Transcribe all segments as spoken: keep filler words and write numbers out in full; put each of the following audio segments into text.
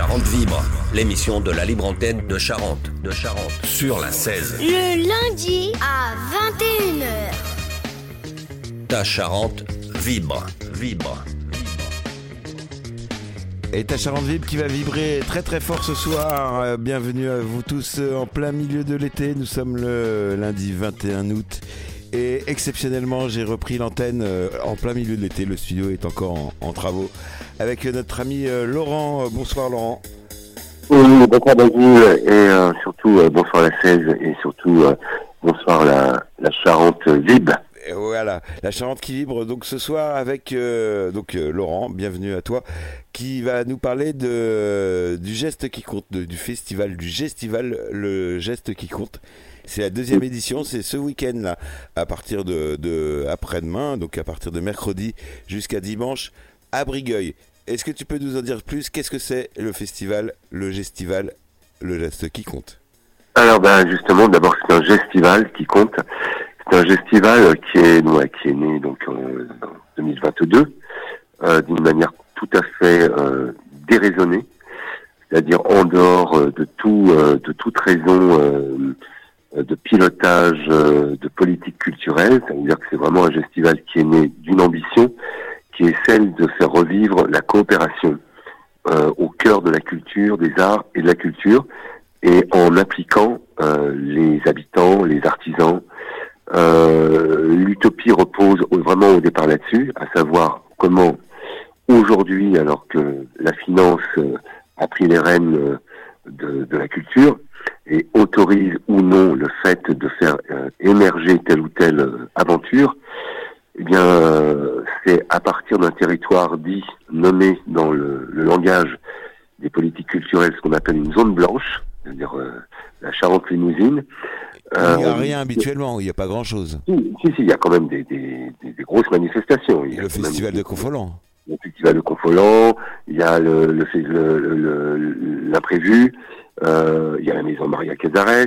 Charente Vibre, l'émission de la libre antenne de Charente, de Charente, sur la seize. Le lundi à vingt et une heures. Ta Charente vibre, vibre. Et ta Charente Vibre qui va vibrer très très fort ce soir. Euh, bienvenue à vous tous en plein milieu de l'été. Nous sommes le lundi vingt et un août. Et exceptionnellement, j'ai repris l'antenne euh, en plein milieu de l'été. Le studio est encore en, en travaux. Avec notre ami euh, Laurent. Bonsoir Laurent. Oui, bonsoir David. Et euh, surtout, euh, bonsoir la seize. Et surtout, euh, bonsoir la, la Charente Vibre. Et voilà, la Charente qui vibre donc ce soir avec euh, donc euh, Laurent, bienvenue à toi, qui va nous parler de euh, du geste qui compte, de, du festival du Gestival, le geste qui compte. C'est la deuxième édition, c'est ce week-end là, à partir de, de après-demain, donc à partir de mercredi jusqu'à dimanche à Brigueuil. Est-ce que tu peux nous en dire plus? Qu'est-ce que c'est le festival, le Gestival, le geste qui compte? Alors ben justement, d'abord c'est un Gestival qui compte. C'est un festival qui est, ouais, qui est né donc en euh, deux mille vingt-deux euh, d'une manière tout à fait euh, déraisonnée, c'est-à-dire en dehors de tout euh, de toute raison euh, de pilotage euh, de politique culturelle. C'est-à-dire que c'est vraiment un festival qui est né d'une ambition, qui est celle de faire revivre la coopération euh, au cœur de la culture, des arts et de la culture, et en impliquant euh, les habitants, les artisans. Euh, l'utopie repose vraiment au départ là-dessus, à savoir comment aujourd'hui, alors que la finance euh, a pris les rênes euh, de, de la culture et autorise ou non le fait de faire euh, émerger telle ou telle euh, aventure, eh bien euh, c'est à partir d'un territoire dit, nommé dans le, le langage des politiques culturelles, ce qu'on appelle une zone blanche, c'est-à-dire euh, la Charente-Limousine. Il n'y a euh, rien habituellement, il n'y a pas grand-chose. Si, si, il y a quand même des, des, des, des grosses manifestations. Il y a le festival de Confolens. Le festival de Confolens, il y a le, le, le, le, l'imprévu, euh, il y a la maison de Maria Casarès.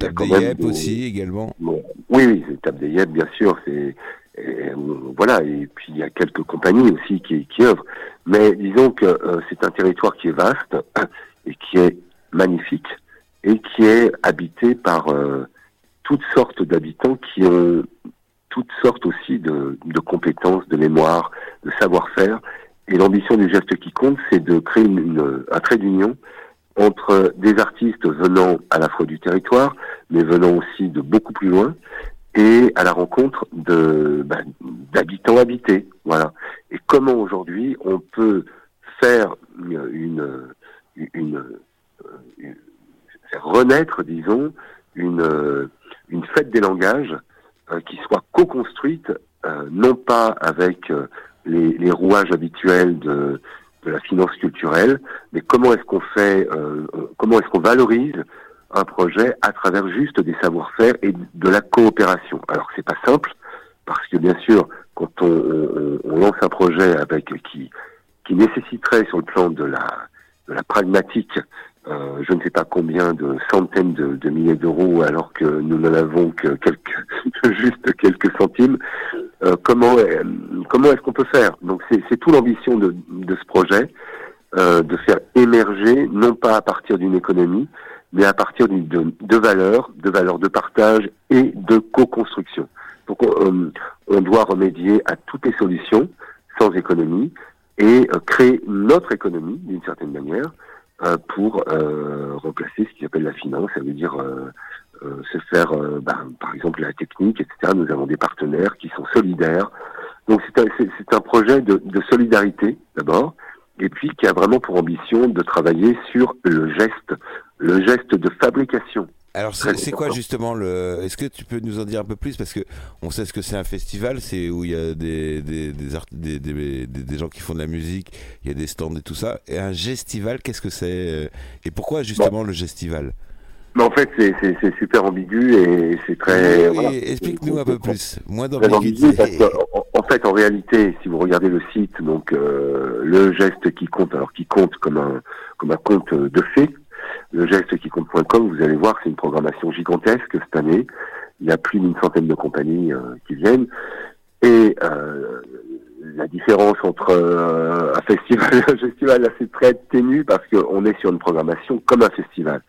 Table des Yepes aussi, également. Bon, oui, oui, c'est Table des Yepes, bien sûr. C'est, et, voilà, et puis il y a quelques compagnies aussi qui, qui œuvrent. Mais disons que euh, c'est un territoire qui est vaste et qui est magnifique, et qui est habité par euh, toutes sortes d'habitants qui ont toutes sortes aussi de, de compétences, de mémoire, de savoir-faire. Et l'ambition du geste qui compte, c'est de créer une, une, un trait d'union entre des artistes venant à la fois du territoire, mais venant aussi de beaucoup plus loin, et à la rencontre de bah, d'habitants habités. Voilà. Et comment aujourd'hui on peut faire une... une, une, une renaître, disons, une une fête des langages euh, qui soit co-construite, euh, non pas avec euh, les, les rouages habituels de, de la finance culturelle, mais comment est-ce qu'on fait, euh, comment est-ce qu'on valorise un projet à travers juste des savoir-faire et de la coopération. Alors c'est pas simple, parce que bien sûr, quand on, on, on lance un projet avec qui qui nécessiterait sur le plan de la de la pragmatique, Euh, je ne sais pas combien de centaines de, de milliers d'euros, alors que nous n'en avons que quelques, juste quelques centimes. Euh, comment, euh, comment est-ce qu'on peut faire? Donc c'est, c'est tout l'ambition de, de ce projet, euh, de faire émerger, non pas à partir d'une économie, mais à partir d'une, de, de valeurs, de valeurs de partage et de co-construction. Donc on, on doit remédier à toutes les solutions, sans économie, et euh, créer notre économie, d'une certaine manière, pour euh, remplacer ce qu'ils appellent la finance, ça veut dire euh, euh, se faire, euh, bah, par exemple, la technique, et cetera. Nous avons des partenaires qui sont solidaires. Donc c'est un, c'est, c'est un projet de, de solidarité, d'abord, et puis qui a vraiment pour ambition de travailler sur le geste, le geste de fabrication. Alors c'est, c'est quoi justement le... Est-ce que tu peux nous en dire un peu plus? Parce que on sait ce que c'est un festival, c'est où il y a des des des, art... des, des, des gens qui font de la musique, il y a des stands et tout ça. Et un gestival, qu'est-ce que c'est? Et pourquoi justement bon. le gestival? Mais en fait c'est, c'est, c'est super ambigu et c'est très... Oui, voilà. Explique-nous un peu plus, moins d'ambiguïté. En, en fait en réalité, si vous regardez le site, donc euh, le geste qui compte, alors qui compte comme un, comme un conte de fées, le geste qui compte point com, vous allez voir, c'est une programmation gigantesque cette année. Il y a plus d'une centaine de compagnies euh, qui viennent. Et euh, la différence entre euh, un festival et un festival, là, c'est très ténu parce qu'on est sur une programmation comme un festival.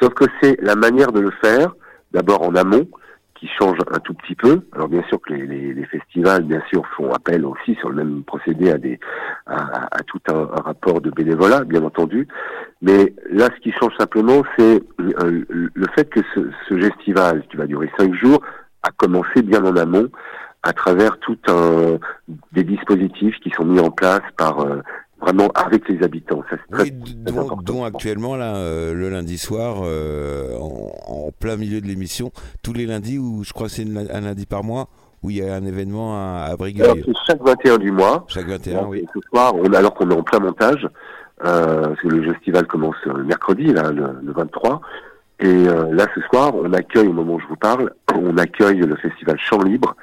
Sauf que c'est la manière de le faire, d'abord en amont, qui change un tout petit peu. Alors bien sûr que les, les, les festivals, bien sûr, font appel aussi sur le même procédé à des à, à, à tout un, un rapport de bénévolat, bien entendu. Mais là, ce qui change simplement, c'est euh, le fait que ce, ce Gestival, qui va durer cinq jours, a commencé bien en amont, à travers tout un des dispositifs qui sont mis en place par euh, vraiment avec les habitants. Ça, c'est oui, très, très dont, dont actuellement là euh, le lundi soir euh, en, en plein milieu de l'émission, tous les lundis, où je crois que c'est une, un lundi par mois où il y a un événement à, à Brigueuil. Chaque vingt et un du mois. Chaque vingt et un, oui. Ce soir, on, alors qu'on est en plein montage, euh, parce que le festival commence le mercredi là, le, le vingt-trois. Et euh, là ce soir, on accueille, au moment où je vous parle, on accueille le festival Champs Libres,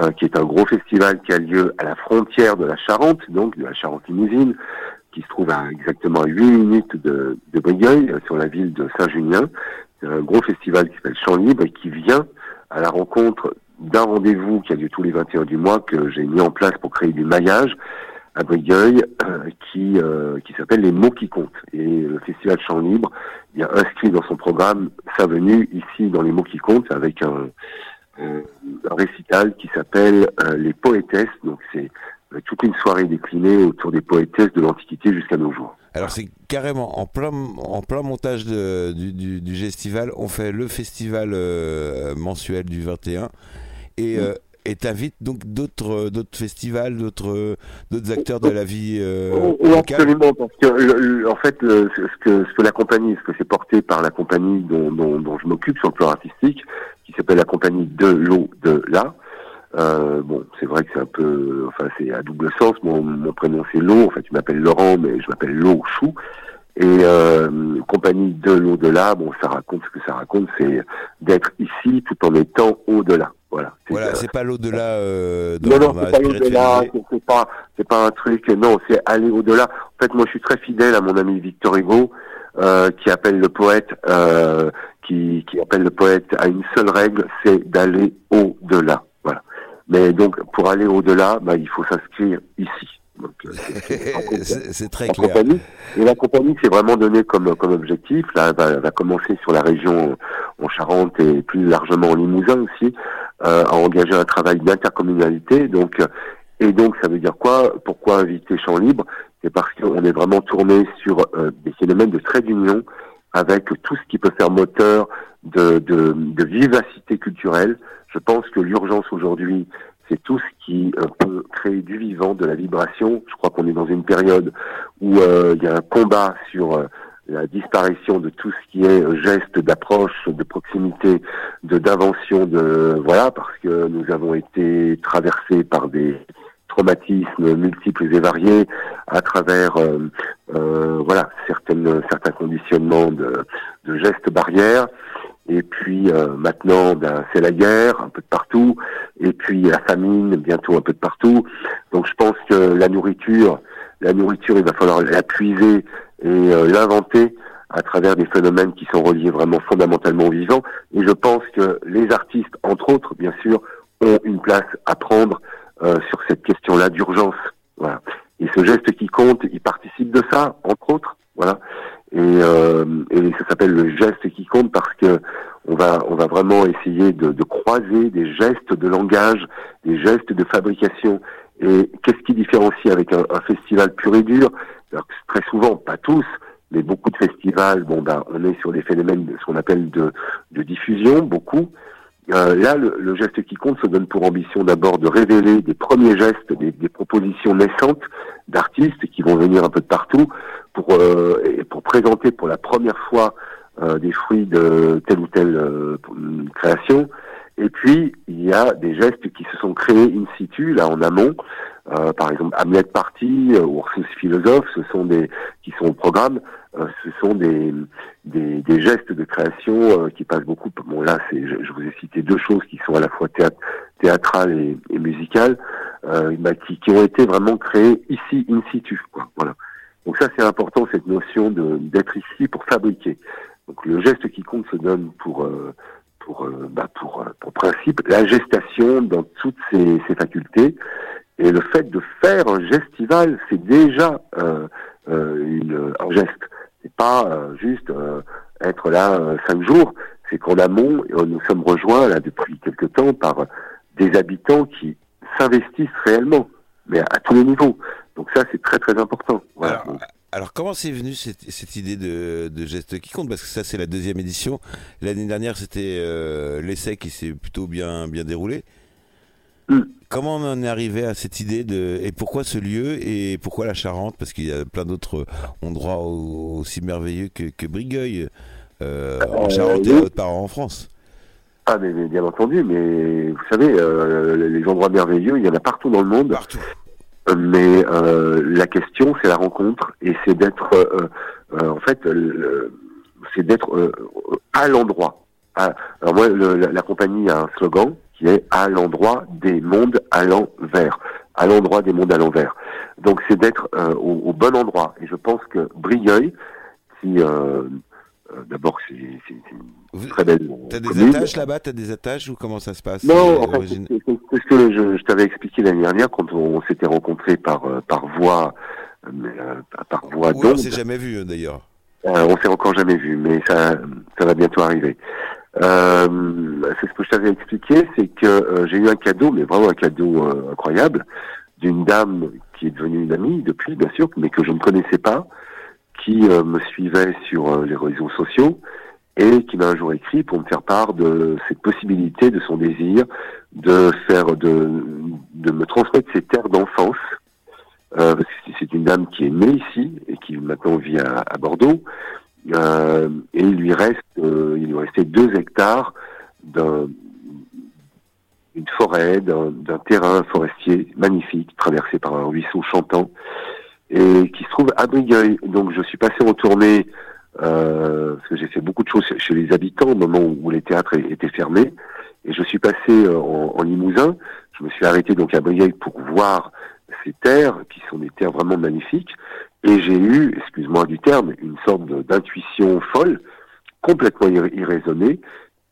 Euh, qui est un gros festival qui a lieu à la frontière de la Charente, donc de la Charente-Limousine, qui se trouve à exactement huit minutes de, de Brigueuil, euh, sur la ville de Saint-Junien. C'est un gros festival qui s'appelle Champs Libres et qui vient à la rencontre d'un rendez-vous qui a lieu tous les vingt et un du mois, que j'ai mis en place pour créer du maillage à Brigueuil, euh, qui, euh, qui s'appelle Les Mots qui comptent. Et le festival Champs Libres, il a inscrit dans son programme sa venue ici dans Les Mots qui comptent, avec un... Euh, un récital qui s'appelle euh, Les Poétesses, donc c'est euh, toute une soirée déclinée autour des poétesses de l'Antiquité jusqu'à nos jours. Alors c'est carrément en plein, en plein montage de, du, du, du Gestival, on fait le festival euh, mensuel du vingt et un et, euh, et t'invites donc d'autres, d'autres festivals, d'autres, d'autres acteurs de la vie euh, oui, locale. Absolument, parce que le, le, en fait le, ce, que, ce que la compagnie, ce que c'est porté par la compagnie dont, dont, dont je m'occupe sur le plan artistique, qui s'appelle la Compagnie de l'au-delà. Euh, bon, c'est vrai que c'est un peu... Enfin, c'est à double sens. Mon, mon prénom, c'est L'eau. En fait, tu m'appelles Laurent, mais je m'appelle L'eau Chou. Et euh, Compagnie de l'au-delà, bon, ça raconte ce que ça raconte, c'est d'être ici tout en étant au-delà. Voilà, c'est, voilà, euh, c'est pas l'au-delà... Euh, non, non, c'est pas l'au-delà, c'est, c'est, pas, c'est pas un truc... Non, c'est aller au-delà. En fait, moi, je suis très fidèle à mon ami Victor Hugo, euh, qui appelle le poète... Euh, Qui, qui appelle le poète à une seule règle, c'est d'aller au-delà. Voilà. Mais donc, pour aller au-delà, bah, il faut s'inscrire ici. Donc, c'est, c'est, c'est très la clair. Compagnie, et la compagnie s'est vraiment donnée comme, comme objectif. Là, elle va, elle va commencer sur la région en Charente et plus largement en Limousin aussi, euh, à engager un travail d'intercommunalité. Donc, et donc, ça veut dire quoi? Pourquoi inviter Champs Libres? C'est parce qu'on est vraiment tourné sur euh, des phénomènes de trait d'union, avec tout ce qui peut faire moteur de, de, de vivacité culturelle. Je pense que l'urgence aujourd'hui, c'est tout ce qui euh, peut créer du vivant, de la vibration. Je crois qu'on est dans une période où il euh, y a un combat sur euh, la disparition de tout ce qui est euh, geste d'approche, de proximité, de d'invention, de voilà, parce que nous avons été traversés par des traumatismes multiples et variés à travers euh, euh, voilà certaines certains conditionnements de, de gestes barrières, et puis euh, maintenant ben, c'est la guerre un peu de partout, et puis la famine bientôt un peu de partout. Donc je pense que la nourriture la nourriture il va falloir la puiser et euh, l'inventer à travers des phénomènes qui sont reliés vraiment fondamentalement au vivant, et je pense que les artistes, entre autres bien sûr, ont une place à prendre Euh, sur cette question-là d'urgence, voilà. Et ce geste qui compte, il participe de ça, entre autres, voilà. Et, euh, et ça s'appelle le geste qui compte parce que on va on va vraiment essayer de, de croiser des gestes de langage, des gestes de fabrication. Et qu'est-ce qui différencie avec un, un festival pur et dur? Alors que très souvent, pas tous, mais beaucoup de festivals, bon ben, on est sur des phénomènes de ce qu'on appelle de, de diffusion, beaucoup. Euh, là, le, le geste qui compte se donne pour ambition d'abord de révéler des premiers gestes, des, des propositions naissantes d'artistes qui vont venir un peu de partout pour euh, et pour présenter pour la première fois euh, des fruits de telle ou telle euh, création. Et puis, il y a des gestes qui se sont créés in situ, là, en amont. Euh, par exemple, Hamlet Party euh, ou Orpheus Philosophe, ce sont des, qui sont au programme, euh, ce sont des, des, des gestes de création euh, qui passent beaucoup. Bon, là, c'est, je, je vous ai cité deux choses qui sont à la fois théâ- théâtrales et, et musicales, euh, bah, qui, qui ont été vraiment créées ici, in situ, quoi. Voilà. Donc ça, c'est important, cette notion de, d'être ici pour fabriquer. Donc le geste qui compte se donne pour... Euh, Pour, bah pour, pour principe, la gestation dans toutes ses, ses facultés, Et le fait de faire un gestival, c'est déjà euh, euh, une, un geste. C'est pas euh, juste euh, être là euh, cinq jours. C'est qu'en amont, nous sommes rejoints là depuis quelque temps par des habitants qui s'investissent réellement, mais à, à tous les niveaux. Donc ça, c'est très très important. Voilà. Alors, alors comment c'est venu cette, cette idée de, de geste qui compte ? Parce que ça, c'est la deuxième édition. L'année dernière, c'était euh, l'essai qui s'est plutôt bien bien déroulé. Mmh. Comment on en est arrivé à cette idée de et pourquoi ce lieu et pourquoi la Charente ? Parce qu'il y a plein d'autres endroits aussi merveilleux que, que Brigueuil euh, en Charente euh, oui. et autre part en France. Ah mais, mais bien entendu, mais vous savez, euh, les endroits merveilleux, il y en a partout dans le monde. Partout. Mais euh, la question, c'est la rencontre et c'est d'être, euh, euh, en fait, le, c'est d'être euh, à l'endroit. À, alors moi, le, la, la compagnie a un slogan qui est à l'endroit des mondes allant vers, à l'endroit des mondes allant vers. Donc c'est d'être euh, au, au bon endroit. Et je pense que Brigueuil, qui euh, euh, d'abord c'est, c'est, c'est une Vous, très belle t'as des commune. attaches là-bas, t'as des attaches ou comment ça se passe ? Non, en fait, c'est, c'est, c'est, c'est ce que je, je t'avais expliqué l'année dernière quand on, on s'était rencontrés par par voie euh, par voie d'onde. On s'est jamais vu d'ailleurs. Euh, on s'est encore jamais vu, mais ça ça va bientôt arriver. Euh, c'est ce que je t'avais expliqué, c'est que euh, j'ai eu un cadeau, mais vraiment un cadeau euh, incroyable, d'une dame qui est devenue une amie depuis, bien sûr, mais que je ne connaissais pas, qui euh, me suivait sur euh, les réseaux sociaux et qui m'a un jour écrit pour me faire part de cette possibilité, de son désir de faire, de, de me transmettre ses terres d'enfance. Euh, parce que c'est une dame qui est née ici et qui maintenant vit à, à Bordeaux. Euh, et il lui reste, euh, il lui restait deux hectares d'un, d'une forêt, d'un, d'un terrain forestier magnifique traversé par un ruisseau chantant et qui se trouve à Brigueuil. Donc je suis passé en tournée. Euh, parce que j'ai fait beaucoup de choses chez les habitants au moment où les théâtres étaient fermés et je suis passé en, en Limousin, je me suis arrêté donc à Brigueuil pour voir ces terres qui sont des terres vraiment magnifiques et j'ai eu, excuse-moi du terme, une sorte de, d'intuition folle complètement ir- irraisonnée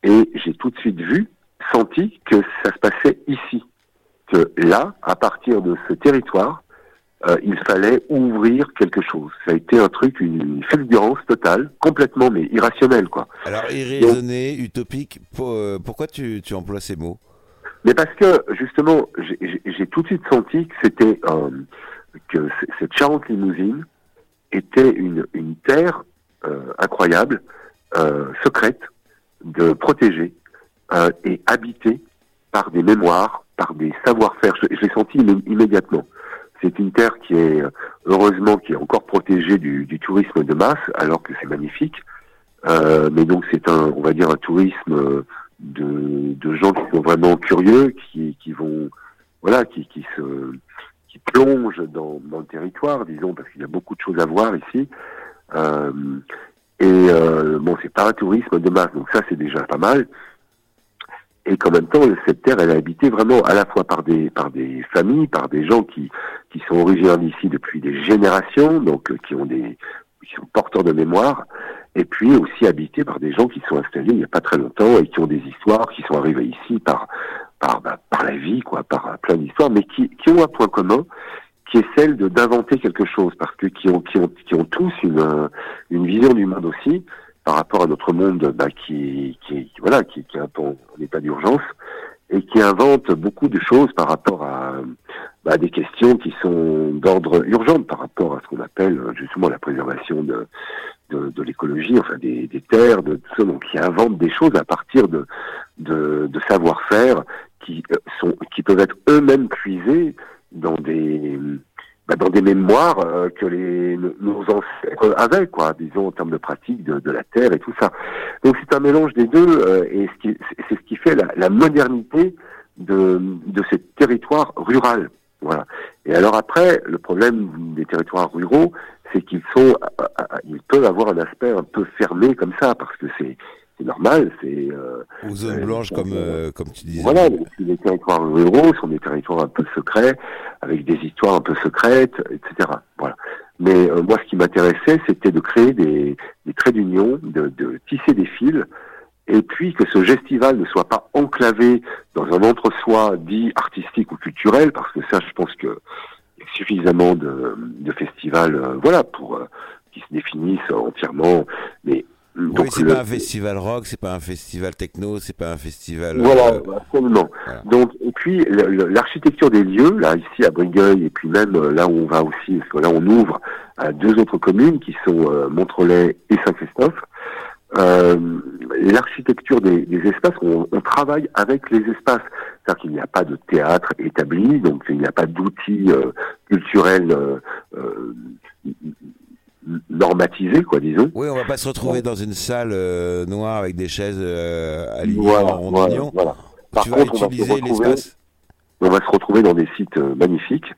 et j'ai tout de suite vu, senti que ça se passait ici, que là, à partir de ce territoire, Euh, il fallait ouvrir quelque chose. Ça a été un truc, une, une fulgurance totale, complètement, mais irrationnelle, quoi. Alors, irraisonné, donc, utopique, pour, euh, pourquoi tu, tu emploies ces mots ? Mais parce que, justement, j'ai, j'ai tout de suite senti que c'était, euh, que c- cette Charente-Limousine était une, une terre euh, incroyable, euh, secrète, de protégée euh, et habitée par des mémoires, par des savoir-faire. Je, je l'ai senti immé- immédiatement. C'est une terre qui est, heureusement, qui est encore protégée du, du tourisme de masse, alors que c'est magnifique. Euh, mais donc c'est un, on va dire, un tourisme de, de gens qui sont vraiment curieux, qui, qui vont, voilà, qui, qui se, qui plongent dans, dans le territoire, disons, parce qu'il y a beaucoup de choses à voir ici. Euh, et euh, bon, c'est pas un tourisme de masse, donc ça c'est déjà pas mal. Et qu'en même temps, cette terre, elle est habitée vraiment à la fois par des par des familles, par des gens qui qui sont originaires d'ici depuis des générations, donc qui ont des qui sont porteurs de mémoire, et puis aussi habitée par des gens qui sont installés il n'y a pas très longtemps et qui ont des histoires, qui sont arrivés ici par par bah, par la vie, quoi, par plein d'histoires, mais qui qui ont un point commun, qui est celle de d'inventer quelque chose, parce que qui ont qui ont qui ont tous une une vision du monde aussi. Par rapport à notre monde, bah, qui, qui, voilà, qui, qui est un peu en état d'urgence et qui invente beaucoup de choses par rapport à, bah, des questions qui sont d'ordre urgent par rapport à ce qu'on appelle justement la préservation de, de, de l'écologie, enfin des, des terres, de tout ça, donc qui inventent des choses à partir de, de, de savoir-faire qui sont, qui peuvent être eux-mêmes puisés dans des Bah dans des mémoires euh, que les nos ancêtres avaient, quoi, disons en termes de pratique de, de la terre et tout ça. Donc c'est un mélange des deux euh, et ce qui, c'est ce qui fait la, la modernité de de ce territoire rural, voilà. Et alors après, le problème des territoires ruraux, c'est qu'ils sont, ils peuvent avoir un aspect un peu fermé comme ça parce que c'est c'est normal, c'est euh, aux zones euh, blanches comme euh, comme tu disais. Voilà, les, les territoires ruraux sont des territoires un peu secrets, avec des histoires un peu secrètes, et cetera. Voilà. Mais euh, moi, ce qui m'intéressait, c'était de créer des, des traits d'union, de, de tisser des fils et puis que ce Gestival ne soit pas enclavé dans un entre-soi dit artistique ou culturel, parce que ça, je pense qu'il y a suffisamment de, de festivals euh, voilà, pour, euh, qui se définissent entièrement. Mais, donc, oui, c'est le... pas un festival rock, c'est pas un festival techno, c'est pas un festival... Voilà, euh... absolument. Voilà. Donc, et puis, le, le, l'architecture des lieux, là, ici à Brigueuil, et puis même là où on va aussi, parce que là on ouvre à deux autres communes, qui sont euh, Montrelais et Saint-Christophe, Euh, l'architecture des, des espaces, on, on travaille avec les espaces, c'est-à-dire qu'il n'y a pas de théâtre établi, donc il n'y a pas d'outils euh, culturels euh, euh, normatisés, quoi, disons. Oui, on va pas se retrouver dans une salle euh, noire avec des chaises euh, alignées voilà, en rondillon. Voilà, voilà. Par tu contre, vas utiliser l'espace. On va se retrouver dans des sites euh, magnifiques.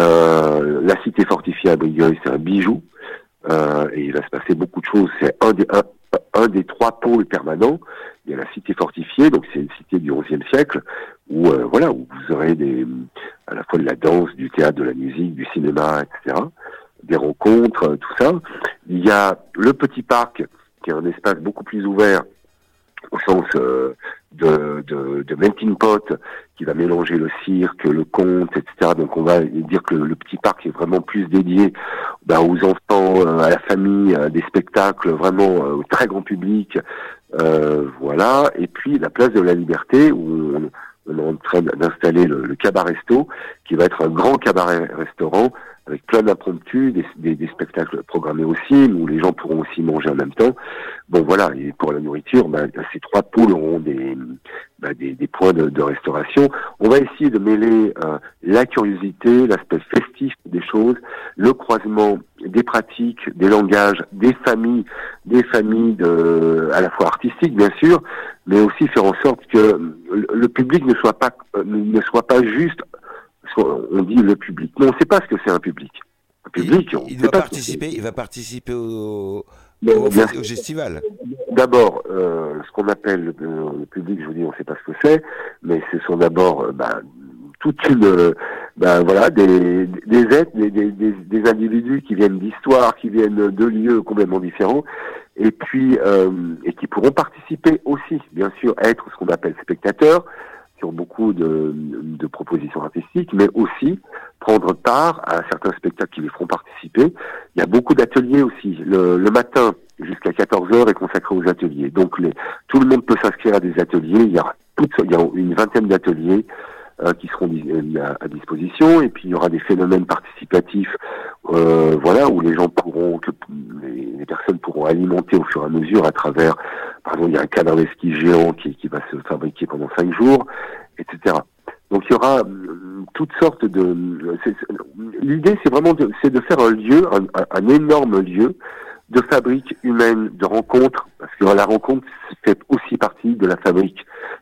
Euh, la cité fortifiée à Brigueuil, c'est un bijou. Euh, et il va se passer beaucoup de choses. C'est un des, un, un des trois pôles permanents. Il y a la cité fortifiée, donc c'est une cité du onzième siècle, où euh, voilà, où vous aurez des, à la fois de la danse, du théâtre, de la musique, du cinéma, et cetera, des rencontres, tout ça. Il y a le petit parc, qui est un espace beaucoup plus ouvert, au sens euh, de, de, de melting pot, qui va mélanger le cirque, le conte, et cetera. Donc on va dire que le, le petit parc est vraiment plus dédié bah, aux enfants, euh, à la famille, à des spectacles vraiment euh, au très grand public. Euh, voilà. Et puis la place de la Liberté, où on, on est en train d'installer le, le cabaret-resto, qui va être un grand cabaret-restaurant, avec plein d'impromptus, des, des, des spectacles programmés aussi, où les gens pourront aussi manger en même temps. Bon, voilà, et pour la nourriture, bah, ces trois pôles auront des, bah, des, des points de, de restauration. On va essayer de mêler euh, la curiosité, l'aspect festif des choses, le croisement des pratiques, des langages, des familles, des familles de, à la fois artistiques, bien sûr, mais aussi faire en sorte que le public ne soit pas, ne soit pas juste... On dit le public. Mais on ne sait pas ce que c'est un public. Un public, il, on il sait doit pas participer. Il va participer au, au, au, au festival. D'abord, euh, ce qu'on appelle le, le public, je vous dis, on ne sait pas ce que c'est, mais ce sont d'abord, euh, bah, toute une, bah, voilà, des, des êtres, des, des, des, des individus qui viennent d'histoire, qui viennent de lieux complètement différents, et puis euh, et qui pourront participer aussi, bien sûr, être ce qu'on appelle spectateurs. Sur beaucoup de, de propositions artistiques, mais aussi prendre part à certains spectacles qui les feront participer. Il y a beaucoup d'ateliers aussi. Le, le matin, jusqu'à quatorze heures, est consacré aux ateliers. Donc, les, tout le monde peut s'inscrire à des ateliers. Il y a, toutes, il y a une vingtaine d'ateliers euh, qui seront à, à disposition. Et puis, il y aura des phénomènes participatifs euh, voilà, où les gens pourront, que les, les personnes pourront alimenter au fur et à mesure à travers... Par exemple, il y a un cadre d'esquisse géant qui, qui va se fabriquer pendant cinq jours, et cetera. Donc, il y aura euh, toutes sortes de... C'est, c'est, l'idée, c'est vraiment de, c'est de faire un lieu, un, un énorme lieu de fabrique humaine, de rencontre, parce que la rencontre fait aussi partie de la fabrique,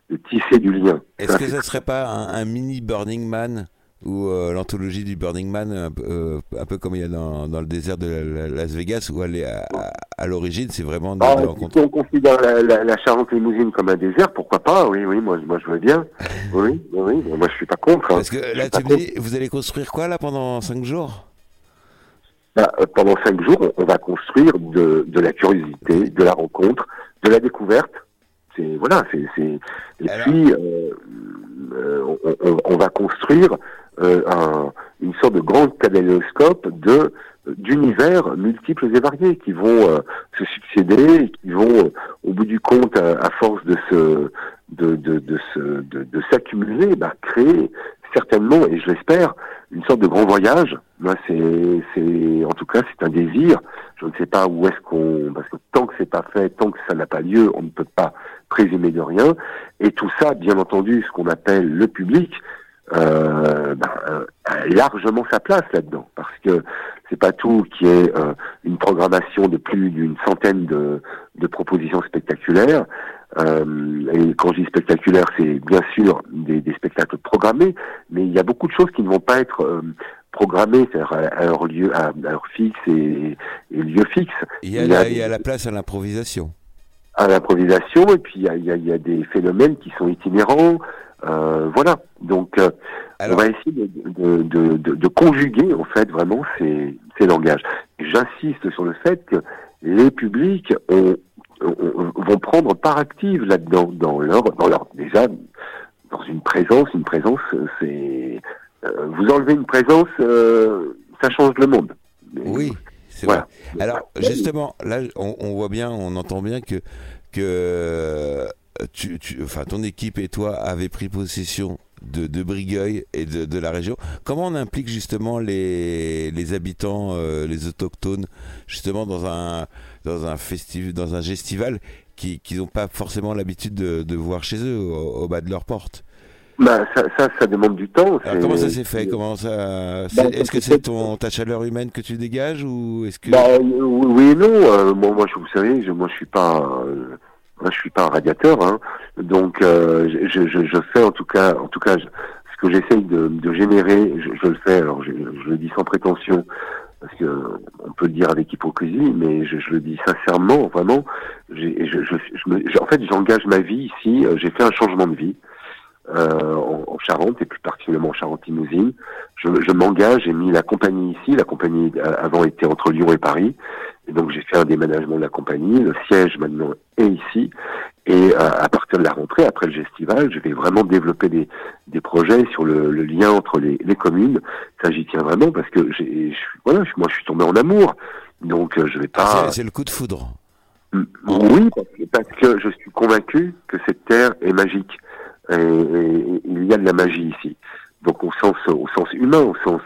de tisser du lien. Est-ce ça, que ce ne serait pas un, un mini Burning Man, ou euh, l'anthologie du Burning Man, un, euh, un peu comme il y a dans, dans le désert de la, la, Las Vegas, où elle est à, à, à l'origine, c'est vraiment de, ah, de rencontre. Si on considère la, la, la Charente-Limousine comme un désert, pourquoi pas ? Oui, oui, moi, moi je veux bien. Oui, oui, moi je suis pas contre. Hein. Parce que là, tu me contre. dis, vous allez construire quoi là pendant cinq jours ? Bah, euh, pendant cinq jours, on, on va construire de, de la curiosité, de la rencontre, de la découverte. C'est, voilà, c'est, c'est... Et Alors... puis, euh, euh, on, on, on va construire... Euh, un, une sorte de grand kaléidoscope de d'univers multiples et variés qui vont euh, se succéder et qui vont, euh, au bout du compte, à, à force de se de de de, se, de, de s'accumuler, bah, créer certainement, et je l'espère, une sorte de grand voyage. Moi, c'est c'est en tout cas c'est un désir. Je ne sais pas où est-ce qu'on, parce que tant que c'est pas fait, tant que ça n'a pas lieu, on ne peut pas présumer de rien. Et tout ça, bien entendu, ce qu'on appelle le public. Euh, bah, a largement sa place là-dedans, parce que c'est pas tout qui est euh, une programmation de plus d'une centaine de, de propositions spectaculaires. Euh, et quand je dis spectaculaire, c'est bien sûr des, des spectacles programmés, mais il y a beaucoup de choses qui ne vont pas être euh, programmées, c'est-à-dire à, à leur lieu, à, à leur fixe et, et lieu fixe. Il y a, il y a, il y a la place à l'improvisation. À l'improvisation, et puis il y a, il y a, il y a des phénomènes qui sont itinérants. Euh, voilà, donc euh, Alors... on va essayer de, de, de, de, de conjuguer en fait vraiment ces, ces langages. J'insiste sur le fait que les publics ont vont prendre part active là-dedans, dans leur, dans leur déjà dans une présence, une présence, c'est euh, vous enlevez une présence, euh, ça change le monde. Oui, c'est voilà. vrai. Alors justement, là, on, on voit bien, on entend bien que que tu, tu, enfin, ton équipe et toi avez pris possession de, de Brigueuil et de, de la région. Comment on implique justement les, les habitants, euh, les autochtones, justement dans un dans un festival, dans un gestival qui qu'ils n'ont pas forcément l'habitude de, de voir chez eux, au, au bas de leur porte. Bah ça, ça, ça demande du temps. Alors comment ça s'est fait? Comment ça c'est... Bah, Est-ce que c'est ton ta chaleur humaine que tu dégages ou est-ce que bah, oui et non. Euh, moi, moi, je vous savez, je, moi, je suis pas. Euh... Moi, je suis pas un radiateur, hein. donc euh, je, je, je fais en tout cas, en tout cas, je, ce que j'essaye de, de générer, je, je le fais. Alors, je, je le dis sans prétention, parce que on peut le dire avec hypocrisie, mais je, je le dis sincèrement, vraiment. J'ai, je, je, je me, en fait, j'engage ma vie ici. J'ai fait un changement de vie euh, en, en Charente et plus particulièrement en Charente-Limousine. Je, je m'engage. J'ai mis la compagnie ici. La compagnie avant était entre Lyon et Paris. Et donc j'ai fait un déménagement de la compagnie, le siège maintenant est ici, et à, à partir de la rentrée, après le Gestival, je vais vraiment développer des, des projets sur le, le lien entre les, les communes. Ça j'y tiens vraiment parce que j'ai, je, voilà, moi je suis tombé en amour, donc je vais pas... C'est, c'est le coup de foudre. Oui, parce que je suis convaincu que cette terre est magique, et, et il y a de la magie ici. Donc au sens, au sens humain, au sens...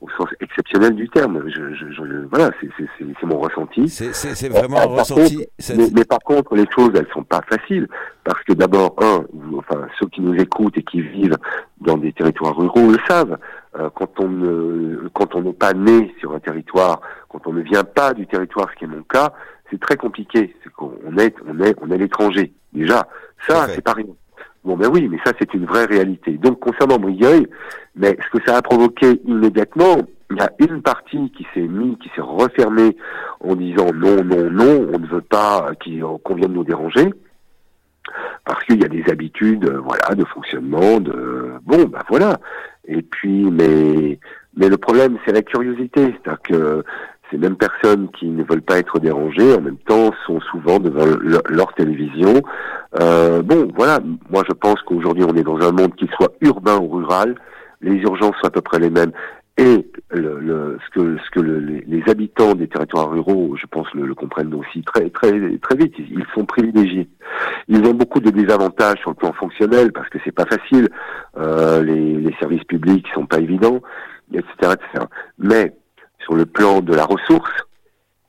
au sens exceptionnel du terme, je, je, je, voilà, c'est, c'est, c'est, c'est mon ressenti. C'est, c'est, c'est vraiment euh, un ressenti. Contre, ça... mais, mais par contre, les choses, elles sont pas faciles, parce que d'abord, un, vous, enfin, ceux qui nous écoutent et qui vivent dans des territoires ruraux le savent. Euh, quand on ne, quand on n'est pas né sur un territoire, quand on ne vient pas du territoire, ce qui est mon cas, c'est très compliqué. C'est qu'on on est, on est, on est l'étranger. Déjà, ça, okay. c'est pas rien. Bon ben oui, mais ça c'est une vraie réalité. Donc concernant Brigueuil, mais ce que ça a provoqué immédiatement, il y a une partie qui s'est mise, qui s'est refermée en disant non, non, non, on ne veut pas qu'on vienne nous déranger, parce qu'il y a des habitudes, voilà, de fonctionnement, de bon ben voilà. Et puis mais mais le problème c'est la curiosité, c'est-à-dire que ces mêmes personnes qui ne veulent pas être dérangées, en même temps, sont souvent devant le, leur télévision. Euh, bon, voilà, moi je pense qu'aujourd'hui on est dans un monde, qu'il soit urbain ou rural, les urgences sont à peu près les mêmes. Et le, le, ce que, ce que le, les, les habitants des territoires ruraux, je pense, le, le comprennent aussi très, très, très vite. Ils sont privilégiés. Ils ont beaucoup de désavantages sur le plan fonctionnel parce que c'est pas facile. Euh, les, les services publics sont pas évidents, et cetera, et cetera. Mais sur le plan de la ressource,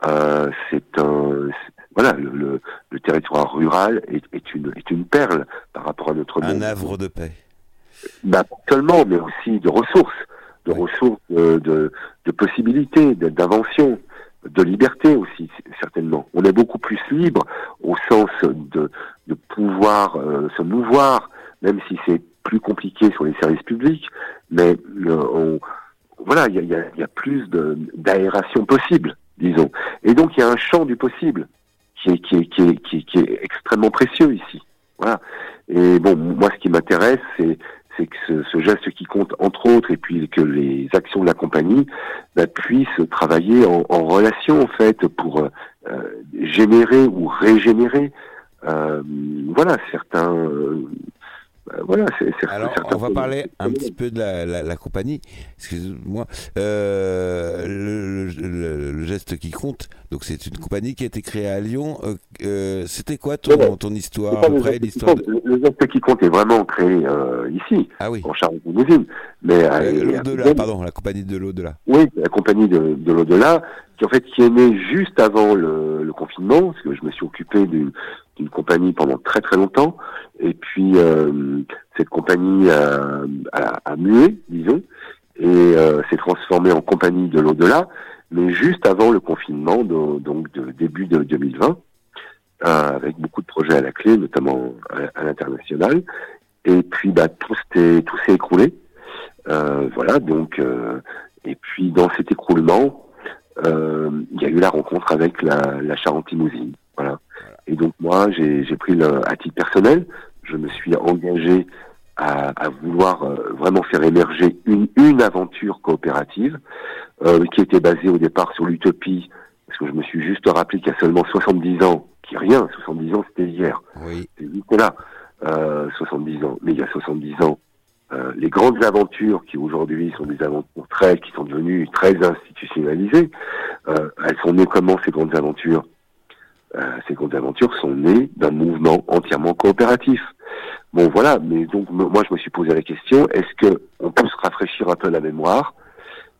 euh, c'est un c'est, voilà le, le, le territoire rural est, est une est une perle par rapport à notre monde. Un havre de paix. Bah seulement, mais aussi de ressources, de oui. ressources, de, de de possibilités, d'invention, de liberté aussi certainement. On est beaucoup plus libre au sens de de pouvoir euh, se mouvoir, même si c'est plus compliqué sur les services publics, mais euh, on Voilà, il y a, y, a, y a plus de, d'aération possible, disons. Et donc, il y a un champ du possible qui est, qui est, qui est, qui est, qui est extrêmement précieux ici. Voilà. Et bon, moi, ce qui m'intéresse, c'est, c'est que ce, ce geste qui compte, entre autres, et puis que les actions de la compagnie bah, puissent travailler en, en relation, en fait, pour euh, générer ou régénérer, euh, voilà, certains... Euh, Voilà, c'est, c'est Alors, on va parler un petit peu de la, la, la compagnie. Excuse-moi. Euh, le, le, le geste qui compte. Donc, c'est une compagnie qui a été créée à Lyon. Euh, c'était quoi ton, ton histoire après l'histoire de... le, le geste qui compte est vraiment créé euh, ici, ah oui. en Charente-Limousine. Mais à, l'au-delà, à... pardon, la compagnie de l'au-delà. Oui, la compagnie de, de l'au-delà, qui en fait qui est née juste avant le, le confinement, parce que je me suis occupé d'une une compagnie pendant très très longtemps, et puis euh, cette compagnie a, a, a mué, disons, et euh, s'est transformée en compagnie de l'au-delà, mais juste avant le confinement, de, donc de début de deux mille vingt, euh, avec beaucoup de projets à la clé, notamment à, à l'international, et puis bah, tout, tout s'est écroulé, euh, voilà, donc, euh, et puis dans cet écroulement, euh, il y a eu la rencontre avec la, la Charente-Limousine, voilà. Et donc moi, j'ai, j'ai pris le, à titre personnel, je me suis engagé à, à vouloir euh, vraiment faire émerger une, une aventure coopérative euh, qui était basée au départ sur l'utopie, parce que je me suis juste rappelé qu'il y a seulement soixante-dix ans, qui rien, soixante-dix ans c'était hier. Oui. C'est juste là, euh, soixante-dix ans. Mais il y a soixante-dix ans, euh, les grandes aventures qui aujourd'hui sont des aventures très, qui sont devenues très institutionnalisées, euh, elles sont nées comment ces grandes aventures? Euh, ces grandes aventures sont nées d'un mouvement entièrement coopératif. Bon voilà, mais donc m- moi je me suis posé la question, est-ce que on peut se rafraîchir un peu la mémoire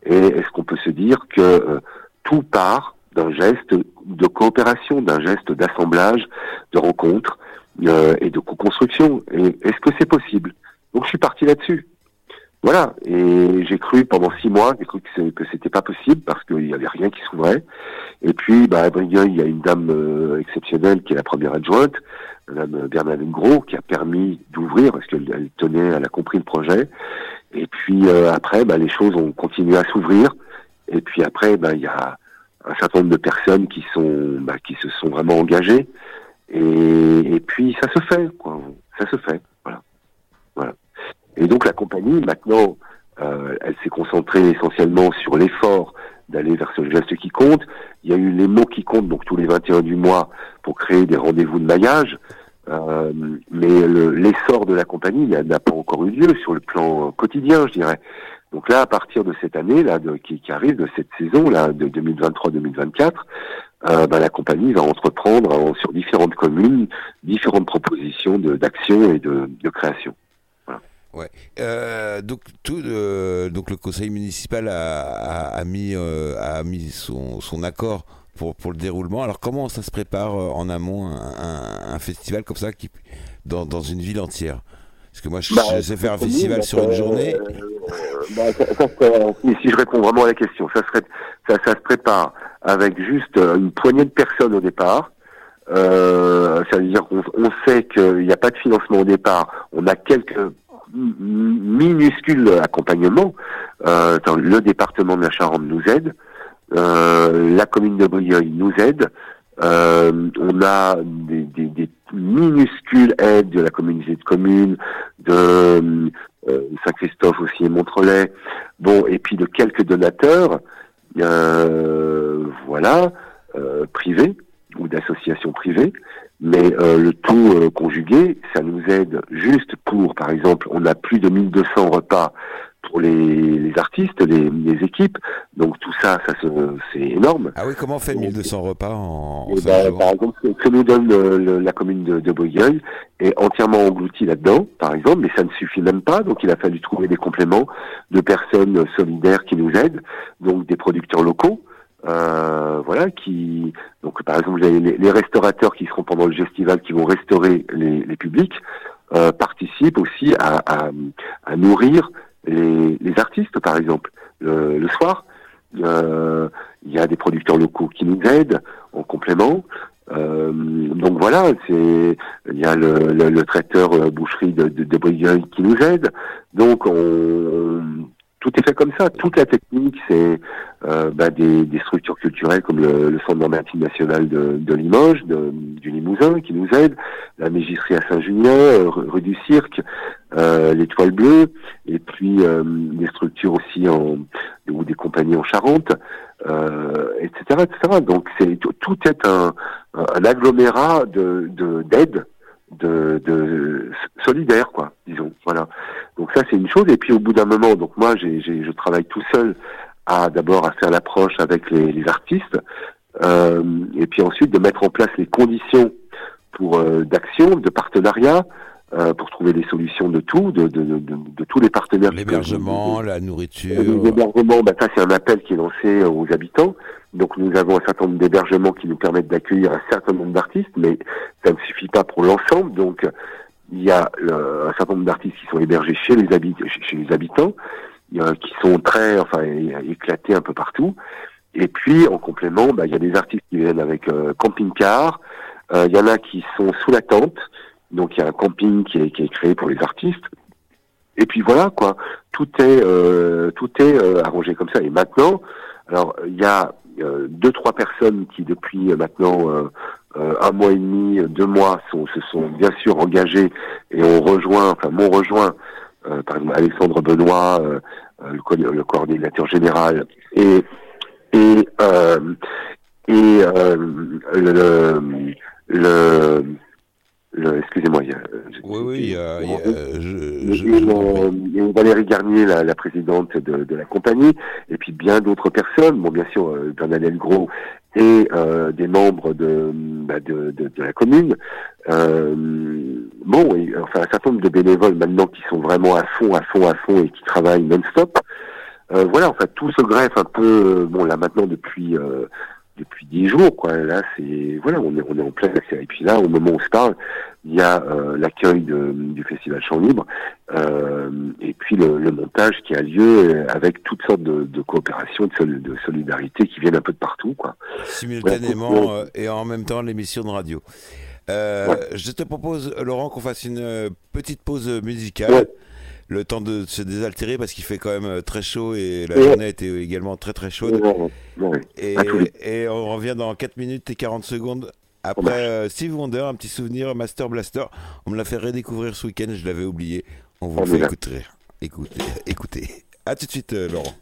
et est-ce qu'on peut se dire que euh, tout part d'un geste de coopération, d'un geste d'assemblage, de rencontre euh, et de co-construction. Et est-ce que c'est possible? Donc je suis parti là-dessus. Voilà, et j'ai cru pendant six mois, j'ai cru que, que c'était pas possible parce qu'il y avait rien qui s'ouvrait. Et puis, bah, à Brigueuil, il y a une dame euh, exceptionnelle qui est la première adjointe, Madame Bernadette Gros, qui a permis d'ouvrir parce qu'elle elle tenait, elle a compris le projet. Et puis euh, après, bah, les choses ont continué à s'ouvrir. Et puis après, bah, il y a un certain nombre de personnes qui sont, bah, qui se sont vraiment engagées. Et, et puis ça se fait, quoi. Ça se fait. Voilà, voilà. Et donc la compagnie, maintenant, euh, elle s'est concentrée essentiellement sur l'effort d'aller vers ce geste qui compte. Il y a eu les mots qui comptent, donc tous les vingt et un du mois, pour créer des rendez-vous de maillage. Euh, mais le, l'essor de la compagnie n'a, n'a pas encore eu lieu sur le plan quotidien, je dirais. Donc là, à partir de cette année, là, de, qui, qui arrive, de cette saison, là, de deux mille vingt-trois deux mille vingt-quatre, euh, bah, la compagnie va entreprendre en, sur différentes communes, différentes propositions de, d'action et de, de création. Ouais. Euh, donc tout euh, donc le conseil municipal a, a, a mis euh, a mis son son accord pour pour le déroulement. Alors comment ça se prépare en amont un, un, un festival comme ça qui dans dans une ville entière? Parce que moi je, bah, je sais faire un festival sur une euh, journée. Euh, bah, ça, ça, ça, si je réponds vraiment à la question, ça serait ça ça se prépare avec juste une poignée de personnes au départ. Euh, ça veut dire qu'on on sait qu'il n'y a pas de financement au départ. On a quelques minuscule accompagnement. Euh, attends, le département de la Charente nous aide, euh, la commune de Brigueuil nous aide, euh, on a des, des, des minuscules aides de la communauté de communes, de euh, Saint-Christophe aussi et Montrelais, bon, et puis de quelques donateurs, euh, voilà, euh, privés ou d'associations privées. Mais euh, le tout euh, conjugué, ça nous aide juste pour, par exemple, on a plus de mille deux cents repas pour les, les artistes, les, les équipes. Donc tout ça, ça se, c'est énorme. Ah oui, comment on fait mille deux cents repas en, en cinq jours ? Par exemple, ce que nous donne le, le, la commune de, de Brigueuil est entièrement englouti là-dedans, par exemple, mais ça ne suffit même pas. Donc il a fallu trouver des compléments de personnes solidaires qui nous aident, donc des producteurs locaux. Euh, voilà, qui donc par exemple les, les restaurateurs qui seront pendant le Gestival, qui vont restaurer les, les publics, euh, participent aussi à, à, à nourrir les, les artistes par exemple. Le, le soir, euh, il y a des producteurs locaux qui nous aident en complément. Euh, donc voilà, c'est il y a le, le, le traiteur euh, boucherie de, de, de Brigueuil qui nous aide. Donc on tout est fait comme ça. Toute la technique, c'est euh, bah, des, des structures culturelles comme le, le Centre normatif national de, de Limoges, de, du Limousin, qui nous aide, la mégisserie à Saint-Junien, rue du Cirque, euh, l'Étoile Bleue, et puis euh, des structures aussi en ou des compagnies en Charente, euh, et cetera, et cetera. Donc c'est tout, tout est un, un agglomérat de, de d'aide. De, de solidaire quoi, disons, voilà. Donc ça c'est une chose, et puis au bout d'un moment, donc moi j'ai, j'ai je travaille tout seul à d'abord à faire l'approche avec les, les artistes, euh, et puis ensuite de mettre en place les conditions pour euh, d'action, de partenariat, euh, pour trouver des solutions de tout, de de de, de, de tous les partenaires. L'hébergement, la nourriture. L'hébergement, bah ça c'est un appel qui est lancé aux habitants. Donc nous avons un certain nombre d'hébergements qui nous permettent d'accueillir un certain nombre d'artistes, mais ça ne suffit pas pour l'ensemble. Donc il y a le, un certain nombre d'artistes qui sont hébergés chez les, habit- chez les habitants, euh, qui sont très, enfin, éclatés un peu partout. Et puis en complément, bah, il y a des artistes qui viennent avec euh, camping-car. Euh, il y en a qui sont sous la tente, donc il y a un camping qui est, qui est créé pour les artistes. Et puis voilà quoi, tout est euh, tout est euh, arrangé comme ça. Et maintenant, alors il y a Euh, deux trois personnes qui depuis euh, maintenant euh, euh, un mois et demi, deux mois sont, se sont bien sûr engagées et ont rejoint, enfin m'ont rejoint, euh, par exemple Alexandre Benoît, euh, euh, le, co- le coordinateur général, et et euh, et euh, le, le, le excusez-moi, il y a, oui oui, il y a, il y a, je, je, et, je... Euh, Valérie Garnier, la, la présidente de, de la compagnie, et puis bien d'autres personnes, bon bien sûr euh, Bernadette Gros et euh, des membres de, bah, de, de de la commune. Euh, bon, et, enfin un certain nombre de bénévoles maintenant qui sont vraiment à fond, à fond, à fond et qui travaillent non-stop. Euh, voilà, enfin tout se greffe un peu. Bon là maintenant depuis euh, depuis dix jours quoi. Là c'est voilà, on est on est en plein accès. Et puis là au moment où on se parle, il y a euh, l'accueil de, du festival Champs Libres euh, et puis le, le montage qui a lieu avec toutes sortes de, de coopérations, de, sol, de solidarité qui viennent un peu de partout quoi. Simultanément ouais, euh, et en même temps l'émission de radio. Euh, ouais. Je te propose Laurent qu'on fasse une petite pause musicale. Ouais. Le temps de se désaltérer parce qu'il fait quand même très chaud et la journée était également très très chaude. Et, et on revient dans quatre minutes et quarante secondes après euh, Stevie Wonder, un petit souvenir, Master Blaster. On me l'a fait redécouvrir ce week-end, je l'avais oublié. On vous le fait écouter. Écoutez, écoutez. À tout de suite, euh, Laurent.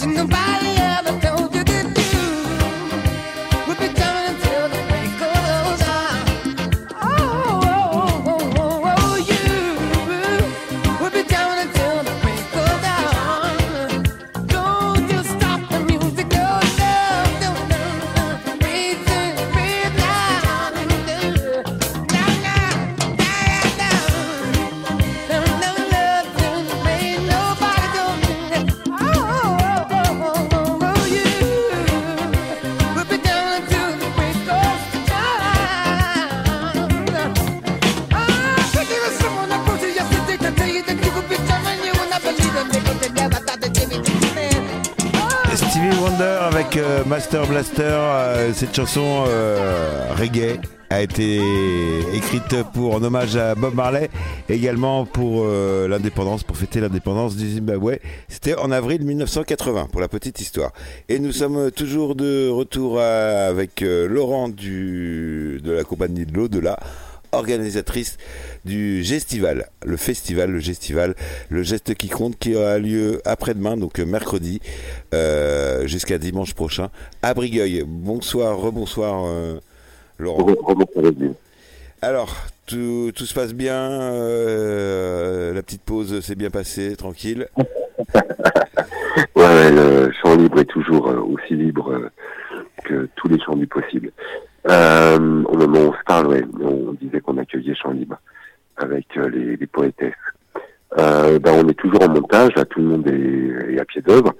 Nobody ever told you to do. avec euh, Master Blaster. Euh, cette chanson euh, reggae a été écrite pour en hommage à Bob Marley, également pour euh, l'indépendance, pour fêter l'indépendance du Zimbabwe. C'était en avril mille neuf cent quatre-vingts, pour la petite histoire. Et nous sommes toujours de retour à, avec euh, Laurent du, de la Compagnie de l'au-delà, organisatrice du Gestival, le festival, le Gestival, le geste qui compte, qui aura lieu après-demain, donc mercredi, euh, jusqu'à dimanche prochain, à Brigueuil. Bonsoir, rebonsoir euh, Laurent. Alors, tout, tout se passe bien, euh, la petite pause s'est bien passée, tranquille. Ouais, le champ libre est toujours aussi libre que tous les champs du possible. Euh, au moment où on se parle, ouais, on disait qu'on accueillait Champs Libres avec euh, les, les poétesses. Euh, ben, on est toujours en montage, là, tout le monde est, est à pied d'œuvre.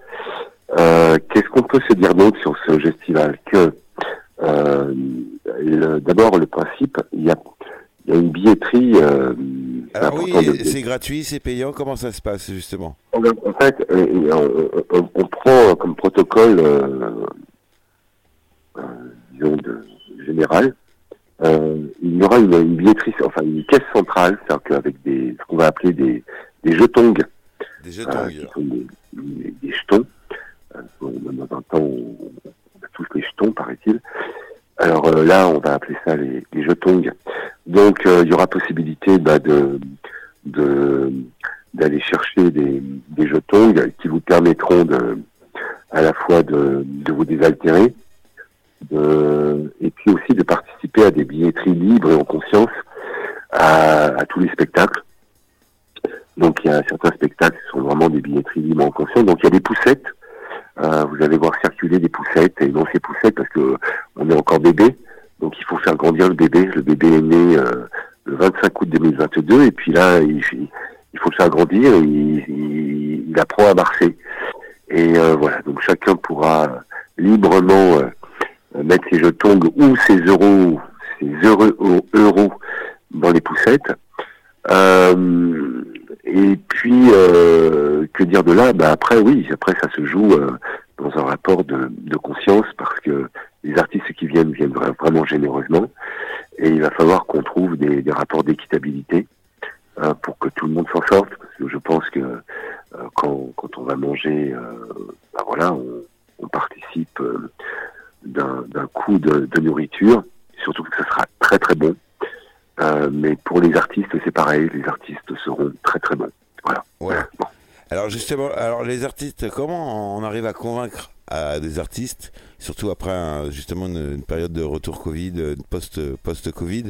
Euh, qu'est-ce qu'on peut se dire d'autre sur ce festival ? Que, euh, le, d'abord, le principe, il y a, y a une billetterie. Euh, Alors oui, de... c'est gratuit, c'est payant, comment ça se passe, justement ? En fait, on, on, on prend comme protocole, euh, euh, disons, de... général, euh, il y aura une, une billetterie, enfin une caisse centrale, c'est-à-dire qu'avec des, ce qu'on va appeler des, des jetons, des jetons, euh, qui sont des, des, des jetons. Euh, même dans un temps, on, on a tous les jetons, paraît-il. Alors euh, là, on va appeler ça les, les jetons. Donc, euh, il y aura possibilité bah, de, de d'aller chercher des, des jetons qui vous permettront de, à la fois de, de vous désaltérer. De, et puis aussi de participer à des billetteries libres et en conscience à, à tous les spectacles. Donc il y a certains spectacles qui sont vraiment des billetteries libres en conscience. Donc il y a des poussettes, euh, vous allez voir circuler des poussettes, et non ces poussettes parce que on est encore bébé, donc il faut faire grandir le bébé. Le bébé est né euh, le vingt-cinq août deux mille vingt-deux, et puis là il, il faut le faire grandir, et il, il, il apprend à marcher. Et euh, voilà, donc chacun pourra librement... Euh, mettre ses jetons ou ses euros, ses heureux euros dans les poussettes. Euh, et puis, euh, que dire de là ? Bah après, oui, après ça se joue euh, dans un rapport de, de conscience, parce que les artistes qui viennent viennent vraiment généreusement, et il va falloir qu'on trouve des, des rapports d'équitabilité euh, pour que tout le monde s'en sorte. Parce que je pense que euh, quand, quand on va manger, euh, bah voilà, on, on participe. Euh, d'un, d'un coup de, de nourriture, surtout que ça sera très très bon. Euh, mais pour les artistes, c'est pareil, les artistes seront très très bons. Voilà. Ouais. Bon. Alors justement, alors les artistes, comment on arrive à convaincre à des artistes, surtout après un, justement une, une période de retour Covid, post, post-Covid,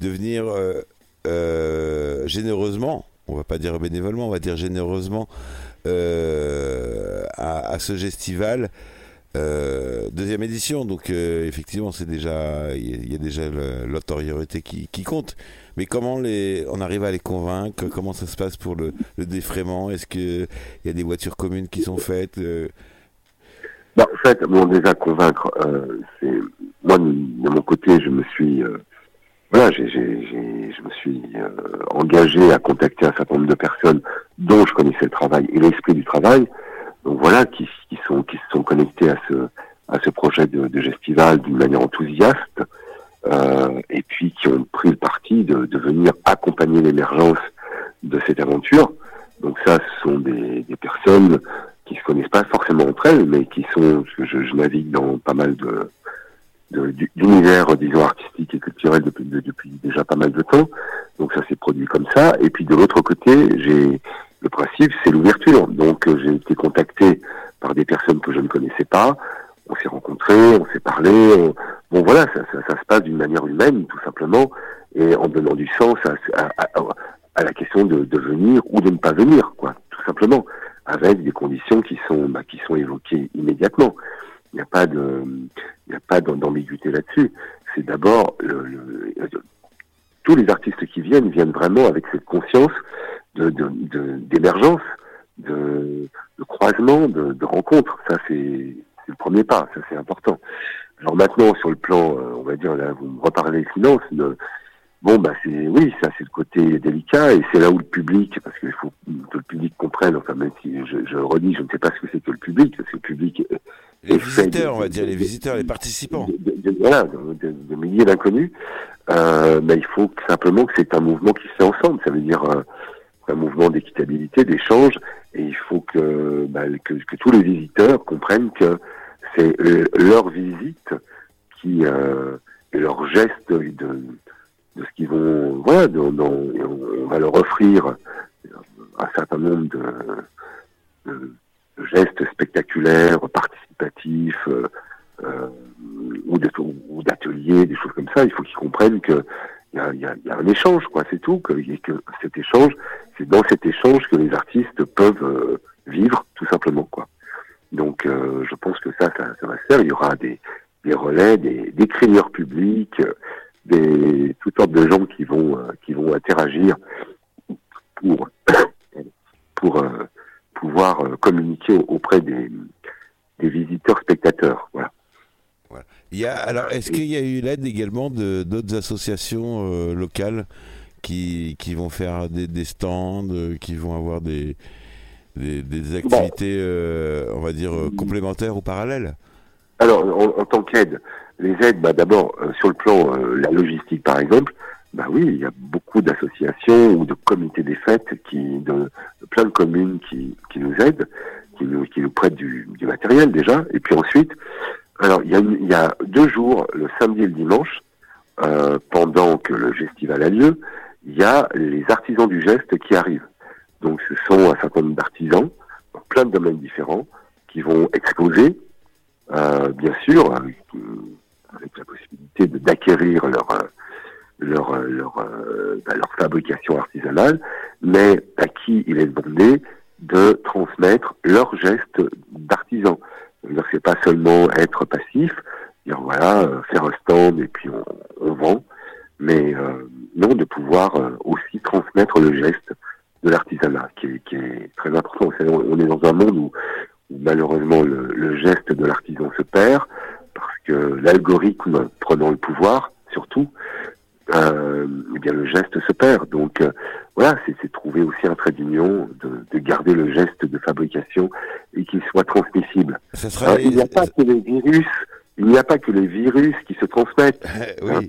de venir euh, euh, généreusement, on va pas dire bénévolement, on va dire généreusement euh, à, à ce festival. Euh, deuxième édition, donc euh, effectivement c'est déjà, il y, y a déjà le, l'autorité qui, qui compte. Mais comment les, on arrive à les convaincre ? Comment ça se passe pour le, le défraiement ? Est-ce que il y a des voitures communes qui sont faites ? euh... bah, En fait, bon, déjà convaincre. Euh, c'est moi de mon côté, je me suis, euh, voilà, j'ai, j'ai, j'ai, je me suis euh, engagé à contacter un certain nombre de personnes dont je connaissais le travail et l'esprit du travail. Donc voilà, qui, qui sont qui se sont connectés à ce à ce projet de, de festival d'une manière enthousiaste, euh, et puis qui ont pris le parti de, de venir accompagner l'émergence de cette aventure. Donc ça, ce sont des, des personnes qui se connaissent pas forcément entre elles, mais qui sont, parce que je, je navigue dans pas mal de, de d'univers, disons, artistique et culturel depuis, de, depuis déjà pas mal de temps. Donc ça s'est produit comme ça. Et puis de l'autre côté, j'ai le principe, c'est l'ouverture. Donc, euh, j'ai été contacté par des personnes que je ne connaissais pas. On s'est rencontrés, on s'est parlé. On... Bon, voilà, ça, ça, ça se passe d'une manière humaine, tout simplement, et en donnant du sens à, à, à, à la question de, de venir ou de ne pas venir, quoi, tout simplement, avec des conditions qui sont, bah, qui sont évoquées immédiatement. Il n'y a pas de, il n'y a pas d'ambiguïté là-dessus. C'est d'abord le, le, le, tous les artistes qui viennent viennent vraiment avec cette conscience. De, de, de, d'émergence, de, de croisement, de, de rencontre. Ça, c'est, c'est le premier pas. Ça, c'est important. Alors maintenant, sur le plan, euh, on va dire, là, vous me reparlez finance, le, bon, bah, c'est, oui, ça, c'est le côté délicat, et c'est là où le public, parce qu'il faut que le public comprenne, enfin, même si je, je redis, je ne sais pas ce que c'est que le public, parce que le public est, les visiteurs, de, on va dire, les visiteurs, les participants. De, de, de, voilà, de, de, de milliers d'inconnus. Euh, bah, il faut que, simplement que c'est un mouvement qui se fait ensemble. Ça veut dire euh, un mouvement d'équitabilité, d'échange. Et il faut que, bah, que, que tous les visiteurs comprennent que c'est euh, leur visite qui, euh, et leur geste de, de, de ce qu'ils vont... Voilà, de, de, on, on va leur offrir un certain nombre de... de gestes spectaculaires, participatifs, euh, euh, ou, de, ou d'ateliers, des choses comme ça. Il faut qu'ils comprennent qu'il y, y, y a un échange, quoi, c'est tout. Que, que cet échange, c'est dans cet échange que les artistes peuvent euh, vivre, tout simplement, quoi. Donc, euh, je pense que ça, ça, ça va se faire. Il y aura des, des relais, des, des crieurs publics, des toutes sortes de gens qui vont, euh, qui vont interagir pour, pour euh, pouvoir communiquer auprès des, des visiteurs, spectateurs. Voilà. Voilà. Il y a, alors, est-ce qu'il y a eu l'aide également de, d'autres associations euh, locales qui, qui vont faire des, des stands, qui vont avoir des, des, des activités, bon. euh, on va dire, complémentaires ou parallèles ? Alors, en, en tant qu'aide, les aides, bah, d'abord, euh, sur le plan euh, la logistique, par exemple, bah oui, il y a beaucoup d'associations ou de comités des fêtes qui, de, de plein de communes qui, qui nous aident, qui nous, qui nous prêtent du, du matériel déjà. Et puis ensuite, alors il y a, il y a deux jours, le samedi et le dimanche, euh, pendant que le Gestival a lieu, il y a les artisans du geste qui arrivent. Donc ce sont un certain nombre d'artisans, dans plein de domaines différents, qui vont exposer, euh, bien sûr, avec, avec la possibilité de, d'acquérir leur leur leur euh, bah, leur fabrication artisanale, mais à qui il est demandé de transmettre leurs gestes d'artisan. C'est-à-dire que c'est pas seulement être passif, dire voilà, euh, faire un stand et puis on, on vend, mais euh, non, de pouvoir euh, aussi transmettre le geste de l'artisanat, qui est, qui est très important. Vous savez, on est dans un monde où, où malheureusement le, le geste de l'artisan se perd, parce que l'algorithme prenant le pouvoir, surtout, Euh, eh bien le geste se perd. Donc euh, voilà, c'est, c'est trouver aussi un trait d'union, de, de garder le geste de fabrication et qu'il soit transmissible. Ça sera... hein, il n'y a pas que les virus, il n'y a pas que les virus qui se transmettent. oui. Hein.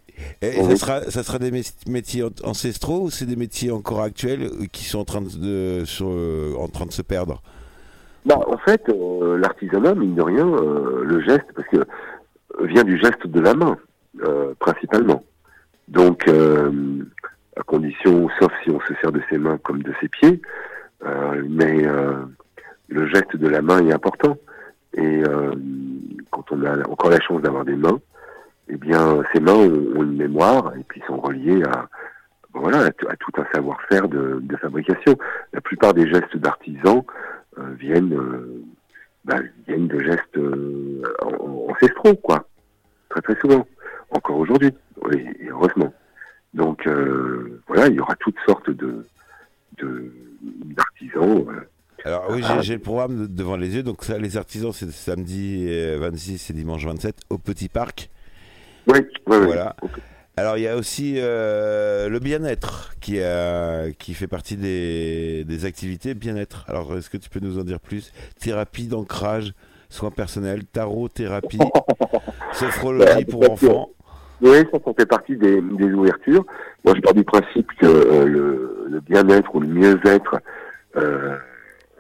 Et, et ça oui. sera, ça sera des métiers ancestraux ou c'est des métiers encore actuels qui sont en train de, sur, en train de se perdre ? Bah, en fait, euh, l'artisanat, mine de rien, euh, le geste, parce que vient du geste de la main euh, principalement. Donc, euh, à condition, sauf si on se sert de ses mains comme de ses pieds, euh, mais euh, le geste de la main est important. Et euh, quand on a encore la chance d'avoir des mains, eh bien, ces mains ont, ont une mémoire et puis sont reliées à, voilà, à, t- à tout un savoir-faire de, de fabrication. La plupart des gestes d'artisans euh, viennent, euh, bah, viennent de gestes euh, ancestraux, quoi, très très souvent. Encore aujourd'hui, et heureusement. Donc euh, voilà, il y aura toutes sortes de, de d'artisans. Euh, Alors oui, à... j'ai, j'ai le programme de, devant les yeux. Donc ça, les artisans, c'est samedi vingt-six et dimanche vingt-sept au Petit Parc. Oui, oui, voilà. Oui, okay. Alors il y a aussi euh, le bien-être qui a, qui fait partie des des activités bien-être. Alors est-ce que tu peux nous en dire plus ? Thérapie d'ancrage, soins personnels, tarot, thérapie, sophrologie pour enfants. Oui, ça, ça fait partie des, des ouvertures. Moi, je pars du principe que euh, le, le bien-être ou le mieux-être, euh,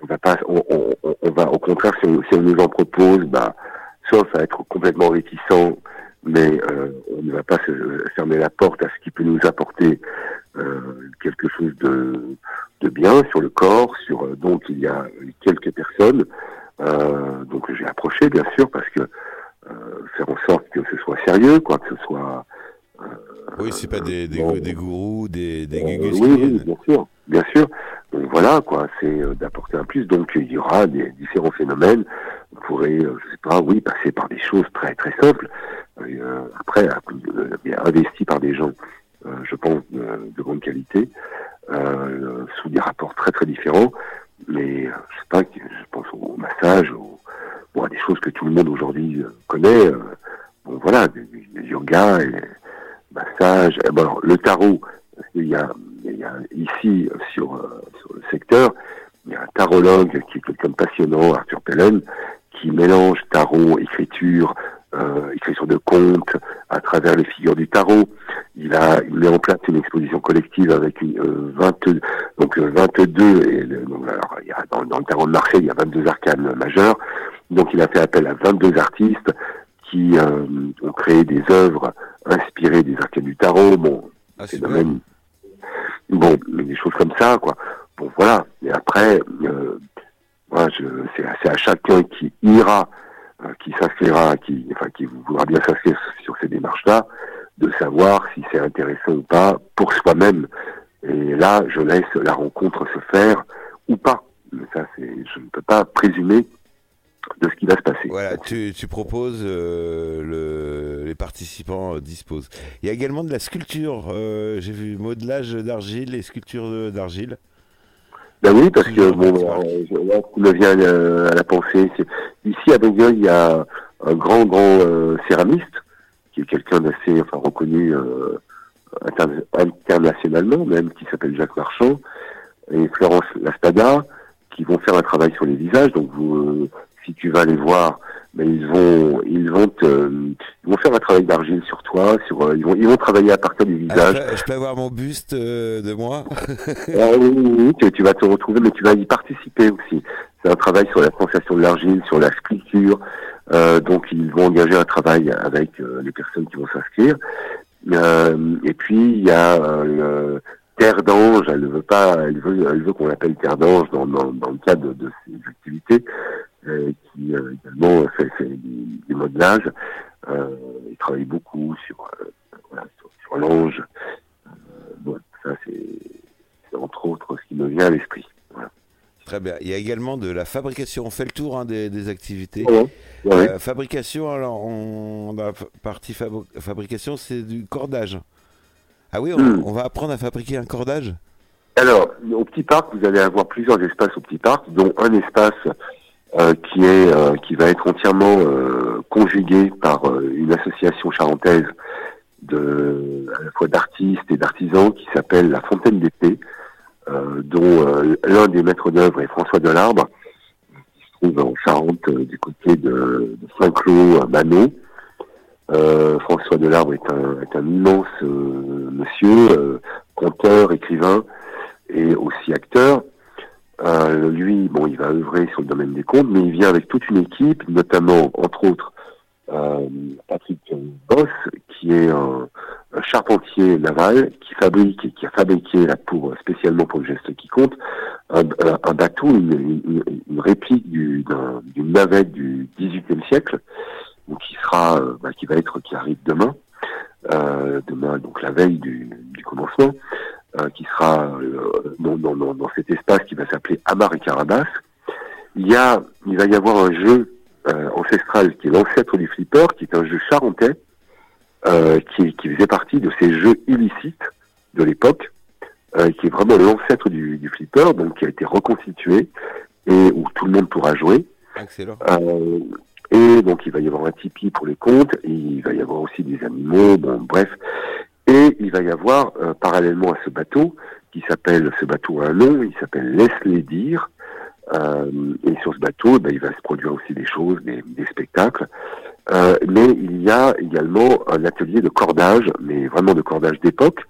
on va pas, on, on, on va, au contraire, si on, si on nous en propose, bah, sauf à être complètement réticent, mais euh, on ne va pas se fermer la porte à ce qui peut nous apporter euh, quelque chose de, de bien sur le corps. Sur euh, donc, il y a quelques personnes. Euh, donc, j'ai approché, bien sûr, parce que. Euh, faire en sorte que ce soit sérieux, quoi, que ce soit... Euh, oui, c'est pas des, des, bon, des gourous, des, des euh, gugus. Oui, oui, bien sûr, bien sûr. Donc voilà, quoi, c'est euh, d'apporter un plus. Donc il y aura des différents phénomènes. On pourrait, euh, je sais pas, oui, passer par des choses très très simples. Euh, après, euh, investi par des gens, euh, je pense, euh, de grande qualité, euh, sous des rapports très très différents. Mais, euh, je sais pas, je pense au massage, au... Bon, des choses que tout le monde aujourd'hui connaît, euh, bon voilà, du, du yoga, et massage. Et bon, alors, le tarot, il y a, il y a ici sur, euh, sur le secteur, il y a un tarologue qui est quelqu'un de passionnant, Arthur Pellen, qui mélange tarot, écriture, euh, écriture de contes à travers les figures du tarot. Il a, il met en place une exposition collective avec une, euh, vingt, donc euh, vingt-deux, et le, donc, alors, il y a, dans, dans le tarot de Marseille, il y a vingt-deux arcanes majeurs. Donc il a fait appel à vingt-deux artistes qui euh, ont créé des œuvres inspirées des arcanes du tarot. Bon, ah, c'est même... Bon, des choses comme ça, quoi. Bon, voilà. Et après, euh, moi, je, c'est, c'est à chacun qui ira, euh, qui s'inscrira, qui, enfin, qui voudra bien s'inscrire sur ces démarches-là, de savoir si c'est intéressant ou pas pour soi-même. Et là, je laisse la rencontre se faire ou pas. Mais ça, c'est, je ne peux pas présumer de ce qui va se passer. Voilà, tu, tu proposes, euh, le, les participants disposent. Il y a également de la sculpture, euh, j'ai vu, modelage d'argile et sculpture d'argile. Ben oui, parce que, bon, là, ce qui me vient euh, à la pensée, c'est... Ici, à Brigueuil, il y a un grand, grand euh, céramiste, qui est quelqu'un d'assez, enfin, reconnu euh, inter- internationalement, même, qui s'appelle Jacques Marchand, et Florence L'Astada, qui vont faire un travail sur les visages, donc vous... Euh, si tu vas les voir, ben ils vont, ils vont, te, ils vont faire un travail d'argile sur toi, sur, ils vont, ils vont travailler à partir du visage. Ah, je, peux, je peux avoir mon buste euh, de moi. Ah, oui, oui, oui tu, tu vas te retrouver, mais tu vas y participer aussi. C'est un travail sur la sensation de l'argile, sur la sculpture. Euh, donc ils vont engager un travail avec euh, les personnes qui vont s'inscrire. Euh, et puis il y a euh, le Terre d'ange, elle veut pas, elle veut, elle veut qu'on l'appelle Terre d'ange dans, dans, dans le cadre de ses activités. Euh, qui euh, également fait, fait des, des modelages. Euh, il travaille beaucoup sur, euh, voilà, sur, sur l'ange. Euh, bon, ça, c'est, c'est entre autres ce qui me vient à l'esprit. Voilà. Très bien. Il y a également de la fabrication. On fait le tour hein, des, des activités. Ouais, ouais. Euh, fabrication, alors, on, dans la partie fabri- fabrication, c'est du cordage. Ah oui, on, mmh. on va apprendre à fabriquer un cordage ? Alors, au Petit Parc, vous allez avoir plusieurs espaces au Petit Parc, dont un espace... Euh, qui est euh, qui va être entièrement euh, conjugué par euh, une association charentaise de à la fois d'artistes et d'artisans qui s'appelle la Fontaine d'Été, euh, dont euh, l'un des maîtres d'œuvre est François Delarbre, qui se trouve en Charente euh, du côté de, de Saint-Cloud à Manon. Euh, François Delarbre est un est un immense euh, monsieur, euh, conteur, écrivain et aussi acteur. Euh, lui, bon, il va œuvrer sur le domaine des contes, mais il vient avec toute une équipe, notamment, entre autres, euh, Patrick Boss, qui est un, un charpentier naval, qui fabrique et qui a fabriqué, là, pour, spécialement pour le geste qui compte, un, un, un bateau, une, une, une réplique du, d'un, d'une navette du dix-huitième siècle, donc qui sera, euh, bah, qui va être, qui arrive demain, euh, demain, donc la veille du, du commencement. Euh, qui sera euh, dans, dans, dans cet espace qui va s'appeler Amar et Carabas. Il y a, il va y avoir un jeu euh, ancestral qui est l'ancêtre du flipper, qui est un jeu charentais, euh, qui, qui faisait partie de ces jeux illicites de l'époque, euh, qui est vraiment l'ancêtre du, du flipper, donc qui a été reconstitué et où tout le monde pourra jouer. Excellent. Euh, et donc il va y avoir un Tipeee pour les comptes, et il va y avoir aussi des animaux, bon bref. Et il va y avoir, euh, parallèlement à ce bateau, qui s'appelle, ce bateau a un nom, il s'appelle Laisse-les dire, euh, et sur ce bateau, ben, il va se produire aussi des choses, des, des spectacles, euh, mais il y a également un atelier de cordage, mais vraiment de cordage d'époque,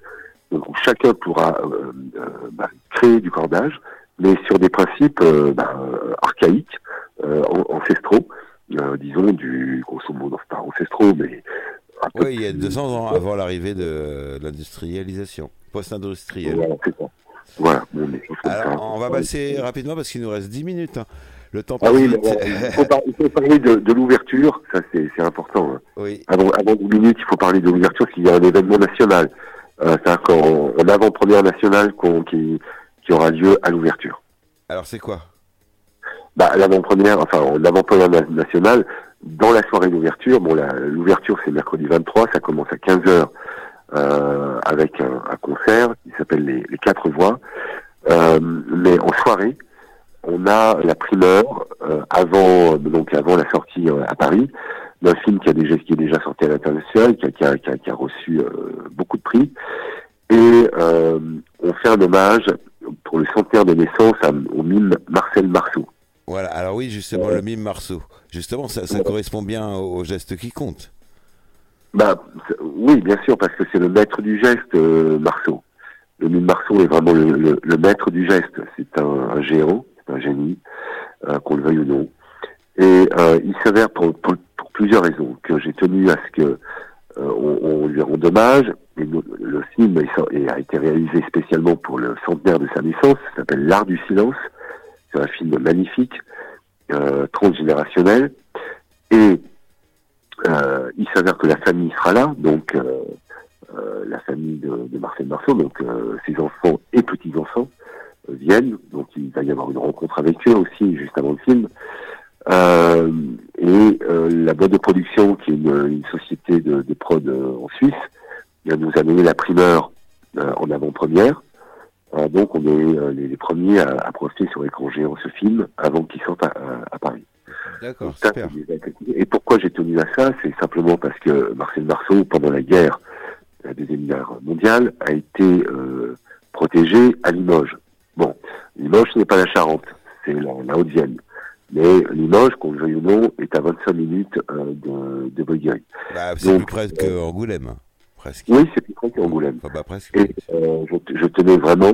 donc où chacun pourra euh, euh, bah, créer du cordage, mais sur des principes euh, bah, archaïques, euh, ancestraux, euh, disons, du grosso modo, pas ancestraux, mais... Oui, il y a deux cents ans avant l'arrivée de l'industrialisation, post-industrielle. Voilà, c'est ça. Voilà. Alors, on va passer rapidement parce qu'il nous reste dix minutes. Hein. Le temps passe ah oui, vite. Bon, il, faut par- il faut parler de, de l'ouverture, ça c'est, c'est important. Hein. Oui. Avant, avant dix minutes, il faut parler de l'ouverture parce qu'il y a un événement national. Euh, c'est-à-dire qu'en en avant-première nationale qu'on, qui, qui aura lieu à l'ouverture. Alors c'est quoi ? Bah, l'avant-première, enfin, l'avant-première nationale, dans la soirée d'ouverture, bon, la, l'ouverture, c'est mercredi vingt-trois, ça commence à quinze heures, euh, avec un, un concert qui s'appelle les, les Quatre Voix, euh, mais en soirée, on a la primeur, euh, avant, donc, avant la sortie euh, à Paris, d'un film qui a déjà, qui est déjà sorti à l'international, qui a, qui a, qui a, qui a reçu, euh, beaucoup de prix, et, euh, on fait un hommage pour le centenaire de naissance à, au mime Marcel Marceau. Voilà, alors oui, justement, ouais. Le mime Marceau. Justement, ça, ça ouais. correspond bien au, au geste qui compte. Bah, oui, bien sûr, parce que c'est le maître du geste, euh, Marceau. Le mime Marceau est vraiment le, le, le maître du geste. C'est un, un géant, c'est un génie, euh, qu'on le veuille ou non. Et euh, il s'avère pour, pour, pour plusieurs raisons que j'ai tenu à ce que euh, on, on lui rende hommage. Et nous, le film a été réalisé spécialement pour le centenaire de sa naissance. Ça s'appelle L'art du silence. C'est un film magnifique, euh, transgénérationnel. Et euh, il s'avère que la famille sera là, donc euh, euh, la famille de, de Marcel Marceau, donc euh, ses enfants et petits-enfants euh, viennent. Donc il va y avoir une rencontre avec eux aussi, juste avant le film. Euh, et euh, la boîte de production, qui est une, une société de, de prod euh, en Suisse, nous a donné la primeur euh, en avant-première. Euh, donc on est euh, les, les premiers à, à projeter sur écran géant ce film avant qu'il sorte à, à, à Paris. D'accord, donc, super. Ça, et pourquoi j'ai tenu à ça, c'est simplement parce que Marcel Marceau, pendant la guerre, la Deuxième Guerre mondiale, a été euh, protégé à Limoges. Bon, Limoges, ce n'est pas la Charente, c'est la, la Haute-Vienne. Mais Limoges, qu'on le veuille ou non, est à vingt-cinq minutes euh, de, de Brigueuil. Bah, c'est donc, plus près qu'Angoulême, presque. Oui, c'est plus près qu'Angoulême. Enfin, bah, presque. Et euh, je, je tenais vraiment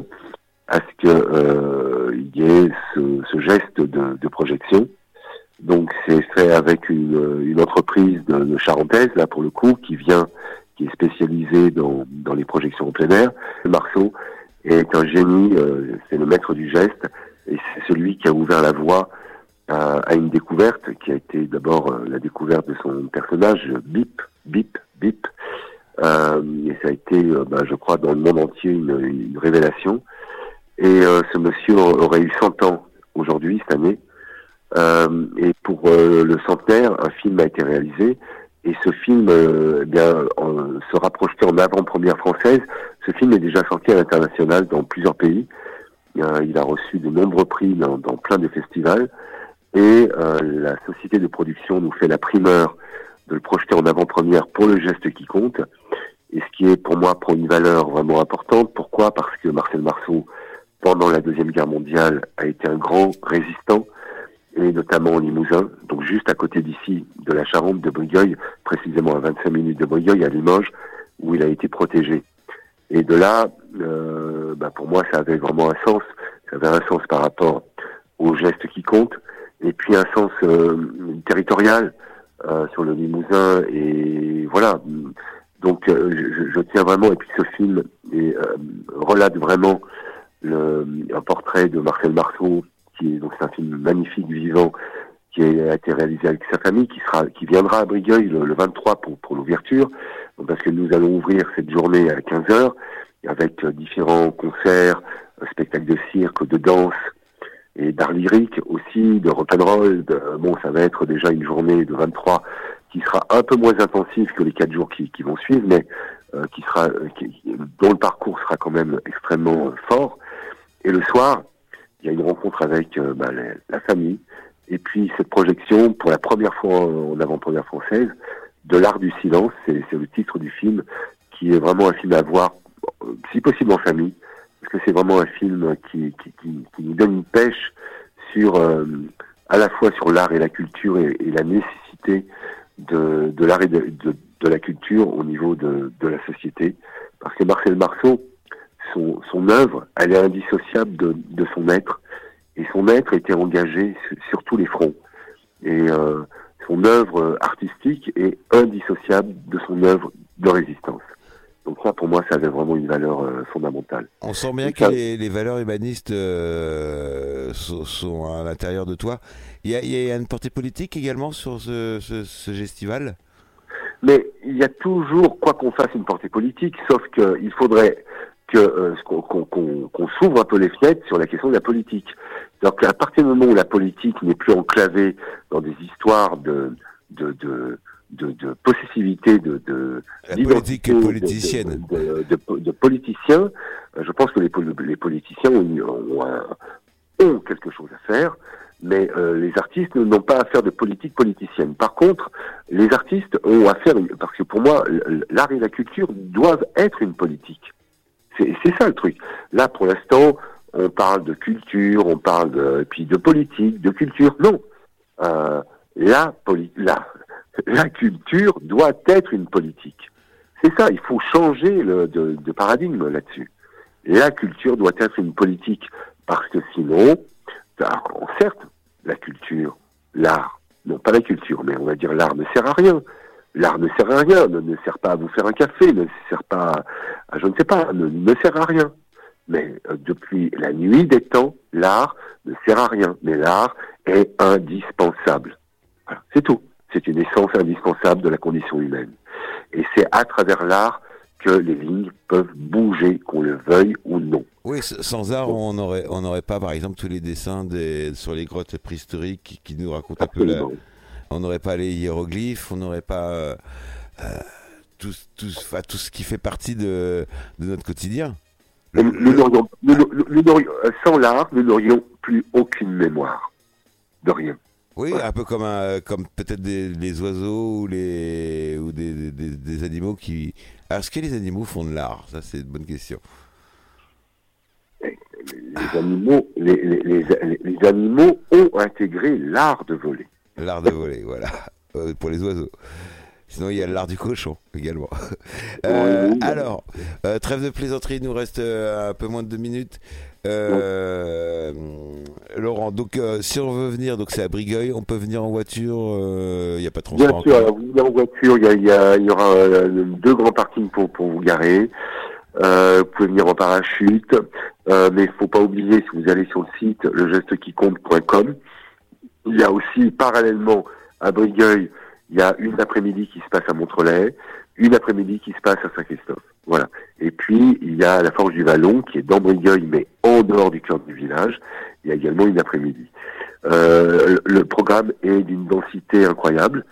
à ce qu'il euh, y ait ce, ce geste de, de projection. Donc c'est fait avec une, une entreprise de, de charentaise, là pour le coup, qui vient, qui est spécialisée dans, dans les projections en plein air. Marceau est un génie, euh, c'est le maître du geste, et c'est celui qui a ouvert la voie à une découverte qui a été d'abord la découverte de son personnage Bip, Bip, Bip, euh, et ça a été, ben, je crois, dans le monde entier une, une révélation. Et euh, ce monsieur aurait eu cent ans aujourd'hui, cette année, euh, et pour euh, le centenaire, un film a été réalisé, et ce film euh, eh bien, en, sera projeté en avant-première française. Ce film est déjà sorti à l'international dans plusieurs pays, euh, il a reçu de nombreux prix dans, dans plein de festivals, et euh, la société de production nous fait la primeur de le projeter en avant-première pour le geste qui compte, et ce qui est pour moi prend une valeur vraiment importante. Pourquoi ? Parce que Marcel Marceau, pendant la Deuxième Guerre mondiale, a été un grand résistant, et notamment en Limousin, donc juste à côté d'ici, de la Charente, de Brigueuil, précisément à vingt-cinq minutes de Brigueuil, à Limoges, où il a été protégé. Et de là, euh, bah pour moi, ça avait vraiment un sens, ça avait un sens par rapport au geste qui compte, et puis un sens euh, territorial euh, sur le Limousin, et voilà. Donc euh, je, je tiens vraiment, et puis ce film et, euh, relate vraiment le, un portrait de Marcel Marceau, qui est donc c'est un film magnifique, vivant, qui a été réalisé avec sa famille, qui sera, qui viendra à Brigueuil le, le vingt-trois pour pour l'ouverture, parce que nous allons ouvrir cette journée à quinze heures avec euh, différents concerts, spectacles de cirque, de danse, et d'art lyrique aussi, de rock'n'roll. Bon, ça va être déjà une journée de vingt-trois qui sera un peu moins intensive que les quatre jours qui, qui vont suivre, mais euh, qui sera, qui, dont le parcours sera quand même extrêmement euh, fort. Et le soir, il y a une rencontre avec euh, bah, la, la famille, et puis cette projection, pour la première fois en avant-première française, de L'Art du silence, c'est, c'est le titre du film, qui est vraiment un film à voir, si possible en famille, parce que c'est vraiment un film qui, qui, qui, qui nous donne une pêche sur, euh, à la fois sur l'art et la culture, et, et la nécessité de, de l'art et de, de, de la culture au niveau de, de la société. Parce que Marcel Marceau, son, son œuvre, elle est indissociable de, de son être. Et son être était engagé sur, sur tous les fronts. Et euh, son œuvre artistique est indissociable de son œuvre de résistance. Donc ça, pour moi, ça avait vraiment une valeur euh, fondamentale. On sent bien que les, les valeurs humanistes euh, sont, sont à l'intérieur de toi. Il y a, il y a une portée politique également sur ce, ce, ce Gestival ? Mais il y a toujours, quoi qu'on fasse, une portée politique, sauf qu'il faudrait que, euh, qu'on, qu'on, qu'on, qu'on s'ouvre un peu les fenêtres sur la question de la politique. Donc à partir du moment où la politique n'est plus enclavée dans des histoires de... de, de De, de possessivité, de, de la politique politicienne, de, de, de, de, de politiciens. Je pense que les, les politiciens ont, ont, un, ont quelque chose à faire, mais euh, les artistes n'ont pas à faire de politique politicienne. Par contre, les artistes ont à faire, parce que pour moi, l'art et la culture doivent être une politique. C'est, c'est ça le truc. Là, pour l'instant, on parle de culture, on parle de, et puis de politique, de culture. Non, euh, la, poli- la, la culture doit être une politique. C'est ça, il faut changer le, de, de paradigme là-dessus. La culture doit être une politique, parce que sinon, alors, certes, la culture, l'art, non pas la culture, mais on va dire l'art ne sert à rien. L'art ne sert à rien, ne, ne sert pas à vous faire un café, ne sert pas à, à je ne sais pas, ne, ne sert à rien. Mais euh, depuis la nuit des temps, l'art ne sert à rien, mais l'art est indispensable. Voilà, c'est tout. C'est une essence indispensable de la condition humaine. Et c'est à travers l'art que les lignes peuvent bouger, qu'on le veuille ou non. Oui, sans art, on n'aurait on n'aurait pas, par exemple, tous les dessins des, sur les grottes préhistoriques qui, qui nous racontent Absolument. un peu la... On n'aurait pas les hiéroglyphes, on n'aurait pas euh, tout, tout, enfin, tout ce qui fait partie de, de notre quotidien. Le, nous, le... N'aurions, nous, nous n'aurions, sans l'art, nous n'aurions plus aucune mémoire de rien. Oui, un peu comme, un, comme peut-être des, des oiseaux ou, les, ou des, des, des animaux qui... Alors, est-ce que les animaux font de l'art ? Ça, c'est une bonne question. Les, les, animaux, les, les, les, les animaux ont intégré l'art de voler. L'art de voler, voilà, euh, pour les oiseaux. Sinon, il y a l'art du cochon, également. Euh, oui. Alors, euh, trêve de plaisanterie, il nous reste euh, un peu moins de deux minutes. Euh, Laurent, donc euh, si on veut venir, donc c'est à Brigueuil, on peut venir en voiture, il euh, n'y a pas de transport. Bien sûr, alors, vous venez en voiture, il y, y, y aura euh, deux grands parkings pour, pour vous garer. Euh, vous pouvez venir en parachute, euh, mais il ne faut pas oublier, si vous allez sur le site le geste qui compte point com, il y a aussi, parallèlement à Brigueuil, il y a une après-midi qui se passe à Montrelais, une après-midi qui se passe à Saint-Christophe. Voilà. Et puis, il y a la Forge du Vallon, qui est dans Brigueuil, mais en dehors du cœur du village. Il y a également une après-midi. Euh, le programme est d'une densité incroyable.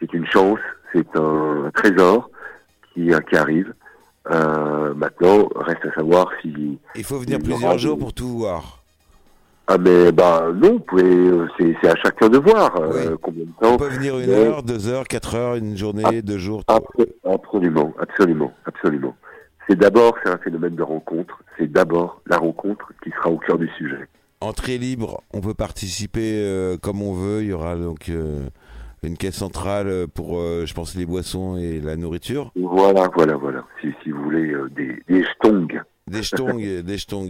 C'est une chance, c'est un trésor qui, qui arrive. Euh, maintenant, reste à savoir si... Il faut venir plusieurs jours pour tout voir. Ah mais bah non, vous pouvez, c'est, c'est à chacun de voir oui. euh, combien de temps. On peut venir une mais... heure, deux heures, quatre heures, une journée, Ab- deux jours. Tout... Absolument, absolument, absolument. C'est d'abord, c'est un phénomène de rencontre. C'est d'abord la rencontre qui sera au cœur du sujet. Entrée libre, on peut participer euh, comme on veut. Il y aura donc euh, une caisse centrale pour, euh, je pense, les boissons et la nourriture. Voilà, voilà, voilà. Si, si vous voulez euh, des, des jetongs. Des jetongs, des jetongs.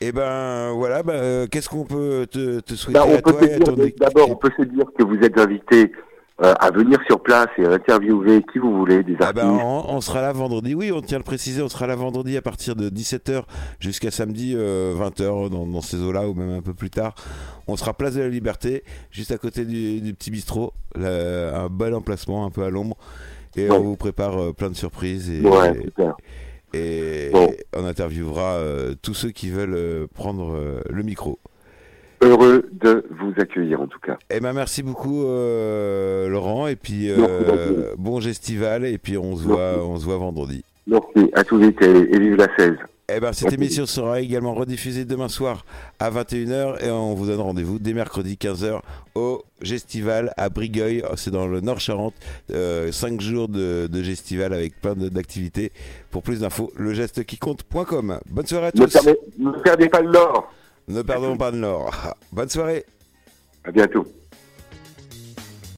Et eh ben voilà, ben, euh, qu'est-ce qu'on peut te, te souhaiter bah, à toi et à ton équipe ? D'abord, on peut se dire que vous êtes invité euh, à venir sur place et à interviewer qui vous voulez, des artistes. Ah ben, on, on sera là vendredi, oui, on tient à le préciser, on sera là vendredi à partir de dix-sept heures jusqu'à samedi euh, vingt heures dans, dans ces eaux-là, ou même un peu plus tard. On sera place de la Liberté, juste à côté du, du petit bistrot, là, un bel emplacement, un peu à l'ombre, et ouais. on vous prépare euh, plein de surprises. Et, ouais, et, super. Et bon. on interviewera euh, tous ceux qui veulent euh, prendre euh, le micro. Heureux de vous accueillir en tout cas. Eh ben merci beaucoup euh, Laurent et puis euh, merci, bon Gestival et puis on se voit on se voit vendredi. Merci à tous et, et vive la seize. Eh ben cette merci. émission sera également rediffusée demain soir à vingt et une heures et on vous donne rendez-vous dès mercredi quinze heures au Gestival à Brigueuil, c'est dans le Nord-Charente, euh, cinq jours de, de Gestival avec plein de, d'activités. Pour plus d'infos, le geste qui compte point com. Bonne soirée à tous. Ne perdez, ne perdez pas le Nord. Ne perdons pas le Nord. Bonne soirée. À bientôt.